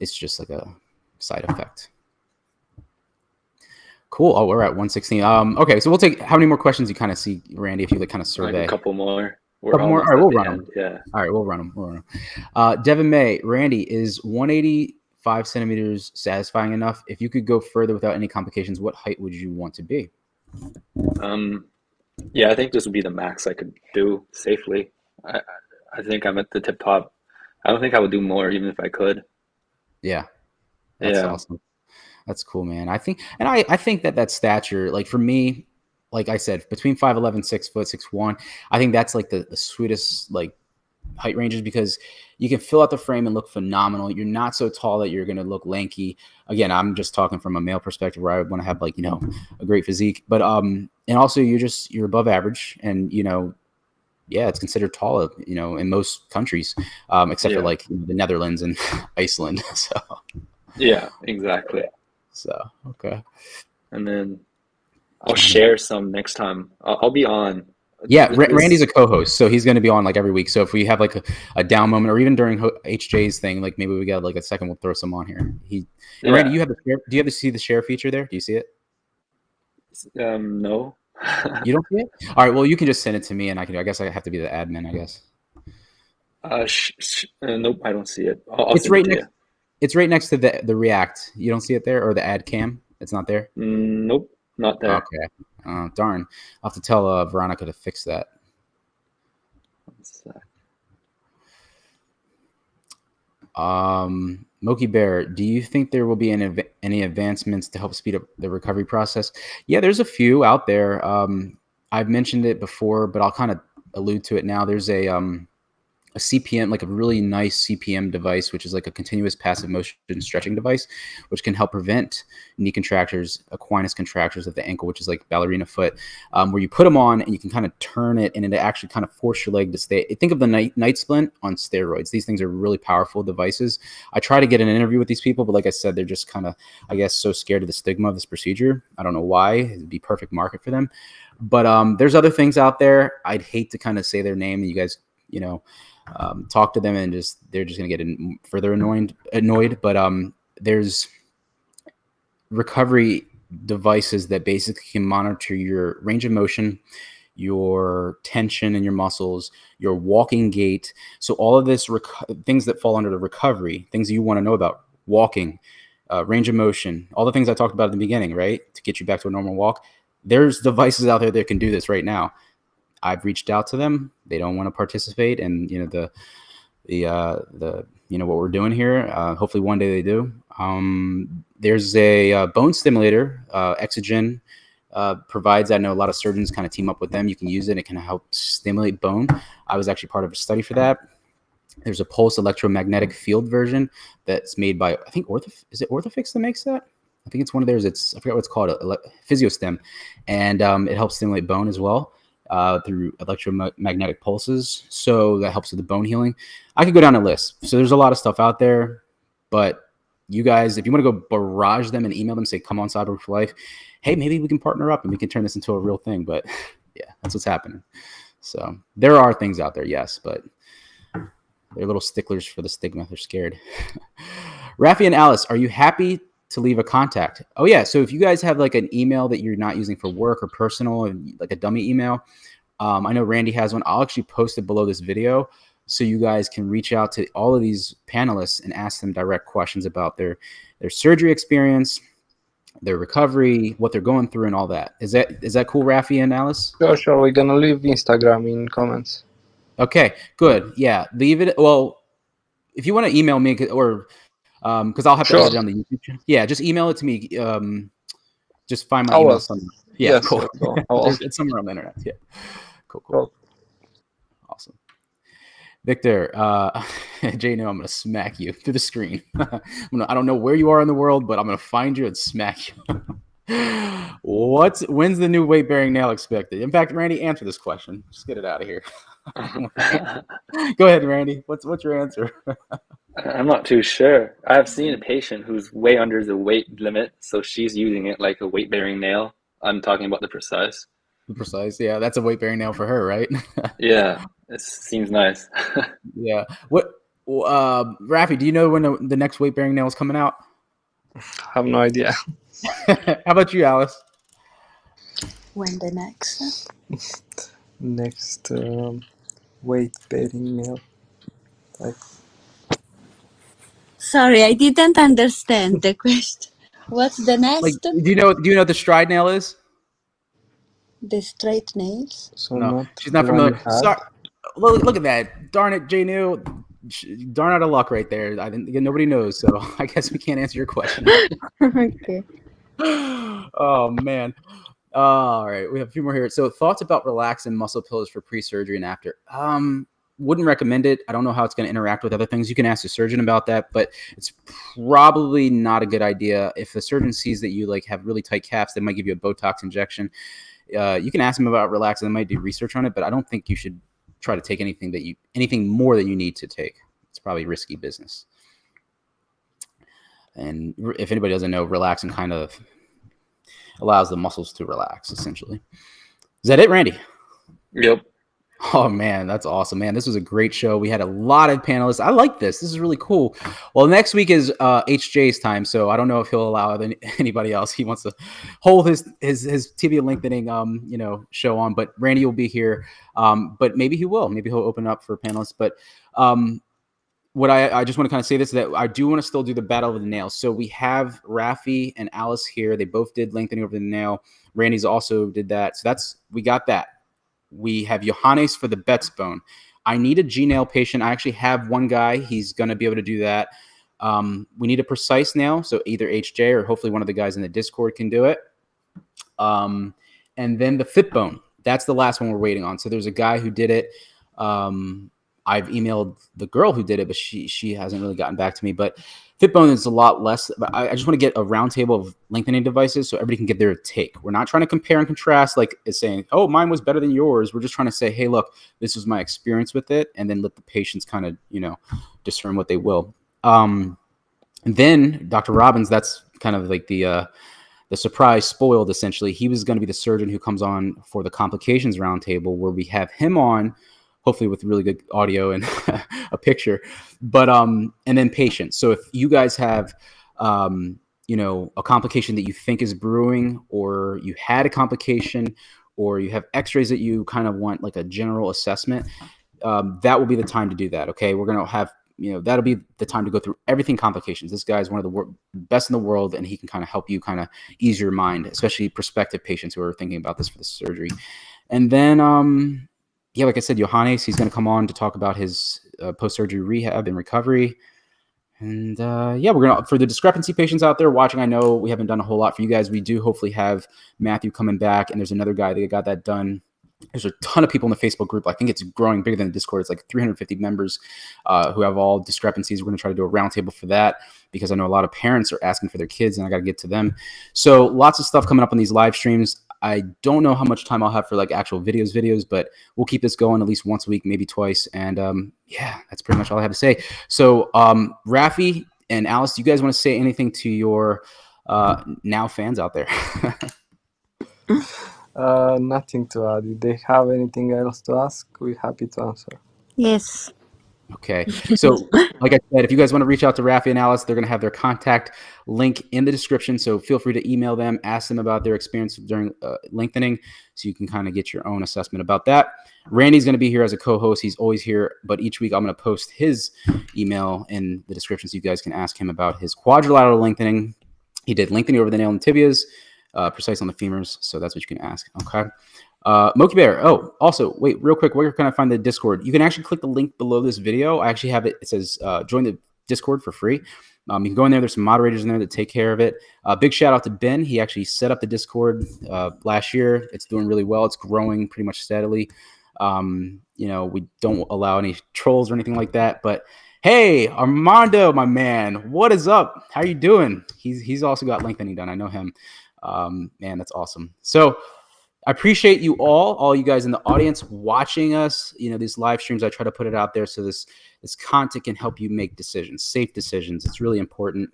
it's just like a side effect. Cool. Oh, we're at one sixteen. Um, okay, so we'll take how many more questions you kind of see, Randy, if you like kind of survey. Like a couple more. We're couple more. All right, we'll run end. them. Yeah. All right, we'll run them. We'll run them. Uh, Devin May, Randy, is one eighty-five centimeters satisfying enough? If you could go further without any complications, what height would you want to be? Um, yeah, I think this would be the max I could do safely. I, I think I'm at the tip top. I don't think I would do more, even if I could. Yeah, that's yeah. awesome. That's cool, man. I think, and I, I think that that stature, like for me, like I said, between five eleven, six foot, six one, I think that's like the, the sweetest like height ranges because you can fill out the frame and look phenomenal. You're not so tall that you're going to look lanky. Again, I'm just talking from a male perspective where I want to have like, you know, a great physique, but, um, and also you're just, you're above average and, you know, yeah, it's considered tall, you know, in most countries, um, except yeah. for like you know, the Netherlands and Iceland. So yeah, exactly. So okay, and then I'll share some next time. I'll, I'll be on. Yeah, Ra Randy's a co-host, so he's going to be on like every week. So if we have like a, a down moment, or even during H J's thing, like maybe we got like a second, we'll throw some on here. He, yeah. Randy, you have the share, do you have to see the share feature there? Do you see it? Um, no. You don't see it? All right, well, you can just send it to me, and I can. I guess I have to be the admin, I guess. Uh, sh sh uh nope, I don't see it. I'll, I'll it's right it next. You. It's right next to the the React. You don't see it there, or the ad cam. It's not there. Mm, nope, not there. Okay, uh, darn. I'll have to tell uh, Veronica to fix that. Um, Moki Bear, do you think there will be any, av any advancements to help speed up the recovery process? Yeah, there's a few out there. Um, I've mentioned it before, but I'll kind of allude to it now. There's a, um, a C P M, like a really nice C P M device, which is like a continuous passive motion stretching device, which can help prevent knee contractures, Aquinas contractures of the ankle, which is like ballerina foot, um, where you put them on and you can kind of turn it and it actually kind of force your leg to stay. Think of the night, night splint on steroids. These things are really powerful devices. I try to get an interview with these people, but like I said, they're just kind of, I guess, so scared of the stigma of this procedure. I don't know why. It'd be perfect market for them. But um, there's other things out there. I'd hate to kind of say their name and you guys, you know, um, talk to them and just, they're just gonna get in further annoyed, annoyed. But um, there's recovery devices that basically can monitor your range of motion, your tension in your muscles, your walking gait. So all of this rec things that fall under the recovery, things you wanna know about walking, uh, range of motion, all the things I talked about at the beginning, right? To get you back to a normal walk. There's devices out there that can do this right now. I've reached out to them. They don't want to participate. And, you know, the, the, uh, the, you know, what we're doing here, uh, hopefully one day they do. Um, there's a uh, bone stimulator, uh, Exogen, uh, provides, I know a lot of surgeons kind of team up with them. You can use it. It can help stimulate bone. I was actually part of a study for that. There's a pulse electromagnetic field version that's made by, I think, Ortho, is it Orthofix that makes that? I think it's one of theirs. It's, I forgot what it's called, PhysioStem. And um, it helps stimulate bone as well uh, through electromagnetic pulses. So that helps with the bone healing. I could go down a list. So there's a lot of stuff out there, but you guys, if you want to go barrage them and email them, say, come on, Cyborg for Life. Hey, maybe we can partner up and we can turn this into a real thing. But yeah, that's what's happening. So there are things out there, yes, but they're little sticklers for the stigma. They're scared. Rafi and Alice, are you happy to leave a contact? Oh, yeah. So if you guys have like an email that you're not using for work or personal, and like a dummy email, um, I know Randy has one. I'll actually post it below this video, so you guys can reach out to all of these panelists and ask them direct questions about their, their surgery experience, their recovery, what they're going through, and all that. Is that is that cool, Rafi and Alice? Sure, sure. We're going to leave Instagram in comments. Okay, good. Yeah, leave it. Well, if you want to email me, or um, because I'll have to sure. edit it on the YouTube channel. Yeah, just email it to me. Um, just find my I'll email somewhere. Yeah, yes, cool. I'll, I'll. It's somewhere on the internet. Yeah, cool, cool. I'll. Awesome. Victor, uh, Jay, no, I'm going to smack you through the screen. I'm gonna, I don't know where you are in the world, but I'm going to find you and smack you. What's, when's the new weight-bearing nail expected? In fact, Randy, answer this question. Just get it out of here. Go ahead, Randy. What's, what's your answer? I'm not too sure. I've seen a patient who's way under the weight limit, so she's using it like a weight-bearing nail. I'm talking about the precise. Precise, yeah, that's a weight bearing nail for her, right? Yeah, it seems nice. Yeah, what, uh, Rafi, do you know when the, the next weight bearing nail is coming out? I have no idea. How about you, Alice? When the next next um, weight bearing nail? Like... Sorry, I didn't understand the question. What's the next? Like, do you know? Do you know what the stride nail is? The straight nails. So no, not she's not familiar. Sorry. Look, look at that! Darn it, Jay New. Darn out of luck right there. I didn't. Nobody knows, so I guess we can't answer your question. Okay. Oh man. All right, we have a few more here. So, thoughts about relaxant muscle pillows for pre-surgery and after? Um, wouldn't recommend it. I don't know how it's going to interact with other things. You can ask the surgeon about that, but it's probably not a good idea. If the surgeon sees that you like have really tight calves, they might give you a Botox injection. Uh, you can ask them about relaxing. They might do research on it, but I don't think you should try to take anything that you anything more than you need to take. It's probably risky business. And if anybody doesn't know, relaxing kind of allows the muscles to relax, essentially. Is that it, Randy? Yep. Oh man, that's awesome, man. This was a great show. We had a lot of panelists. I like this. This is really cool. Well, next week is uh, H J's time, so I don't know if he'll allow any, anybody else. He wants to hold his his his tibia lengthening um you know show on, but Randy will be here. Um, but maybe he will. Maybe he'll open up for panelists. But um, what I I just want to kind of say this, that I do want to still do the battle of the nails. So we have Rafi and Alice here. They both did lengthening over the nail. Randy's also did that. So that's we got that. We have Johannes for the Betts bone. I need a G-nail patient. I actually have one guy. He's going to be able to do that. Um, we need a precise nail, so either H J or hopefully one of the guys in the Discord can do it. Um, and then the fit bone. That's the last one we're waiting on. So there's a guy who did it. Um, I've emailed the girl who did it, but she she hasn't really gotten back to me. But fit bone is a lot less. I, I just want to get a round table of lengthening devices so everybody can get their take. We're not trying to compare and contrast, like it's saying, oh, mine was better than yours. We're just trying to say, hey, look, this was my experience with it, and then let the patients kind of, you know, discern what they will. Um, and then Doctor Robbins, that's kind of like the uh, the surprise spoiled, essentially. He was going to be the surgeon who comes on for the complications roundtable, where we have him on, hopefully with really good audio and a picture, but, um, and then patients. So if you guys have, um, you know, a complication that you think is brewing, or you had a complication, or you have x-rays that you kind of want like a general assessment, um, that will be the time to do that. Okay. We're going to have, you know, that'll be the time to go through everything complications. This guy is one of the best in the world, and he can kind of help you kind of ease your mind, especially prospective patients who are thinking about this for the surgery. And then, um, yeah, like I said, Johannes, he's going to come on to talk about his uh, post-surgery rehab and recovery. And uh, yeah, we're going to, for the discrepancy patients out there watching, I know we haven't done a whole lot for you guys. We do hopefully have Matthew coming back, and there's another guy that got that done There's a ton of people in the Facebook group. I think it's growing bigger than the Discord. It's like three hundred fifty members uh, who have all discrepancies. We're going to try to do a roundtable for that because I know a lot of parents are asking for their kids, and I got to get to them. So lots of stuff coming up on these live streams. I don't know how much time I'll have for like actual videos, videos, but we'll keep this going at least once a week, maybe twice. And um, yeah, that's pretty much all I have to say. So um, Rafi and Alice, do you guys want to say anything to your uh, now fans out there? Uh, nothing to add. If they have anything else to ask, we're happy to answer. Yes. Okay. So like I said, if you guys want to reach out to Rafi and Alice, they're going to have their contact link in the description. So feel free to email them, ask them about their experience during uh, lengthening, so you can kind of get your own assessment about that. Randy's going to be here as a co-host. He's always here, but each week I'm going to post his email in the description so you guys can ask him about his quadrilateral lengthening. He did lengthening over the nail and tibias, uh, precise on the femurs. So that's what you can ask. Okay. Uh, Moki Bear. Oh, also wait real quick. Where can I find the Discord? You can actually click the link below this video. I actually have it. It says, uh, join the Discord for free. Um, you can go in there. There's some moderators in there that take care of it. Uh, big shout out to Ben. He actually set up the Discord, uh, last year. It's doing really well. It's growing pretty much steadily. Um, you know, we don't allow any trolls or anything like that, but hey, Armando, my man, what is up? How are you doing? He's, he's also got lengthening done. I know him. Um, man, that's awesome. So I appreciate you all, all you guys in the audience watching us. You know, these live streams, I try to put it out there so this, this content can help you make decisions, safe decisions. It's really important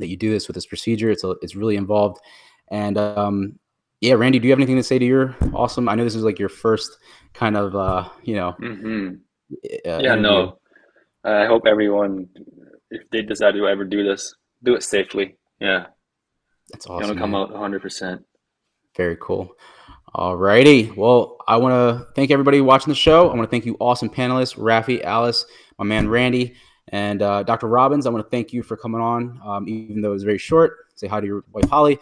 that you do this with this procedure. It's, a, it's really involved. And um, yeah, Randy, do you have anything to say to your awesome? I know this is like your first kind of, uh, you know. Mm-hmm. uh, yeah, no. I hope everyone, if they decide to ever do this, do it safely. Yeah. That's awesome. You're going to come out one hundred percent. Very cool. All righty. Well, I want to thank everybody watching the show. I want to thank you awesome panelists, Rafi, Alice, my man Randy, and uh, Doctor Robbins. I want to thank you for coming on, um, even though it was very short. Say hi to your wife, Holly.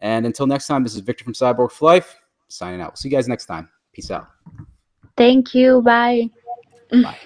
And until next time, this is Victor from Cyborg for Life signing out. We'll see you guys next time. Peace out. Thank you. Bye. Bye.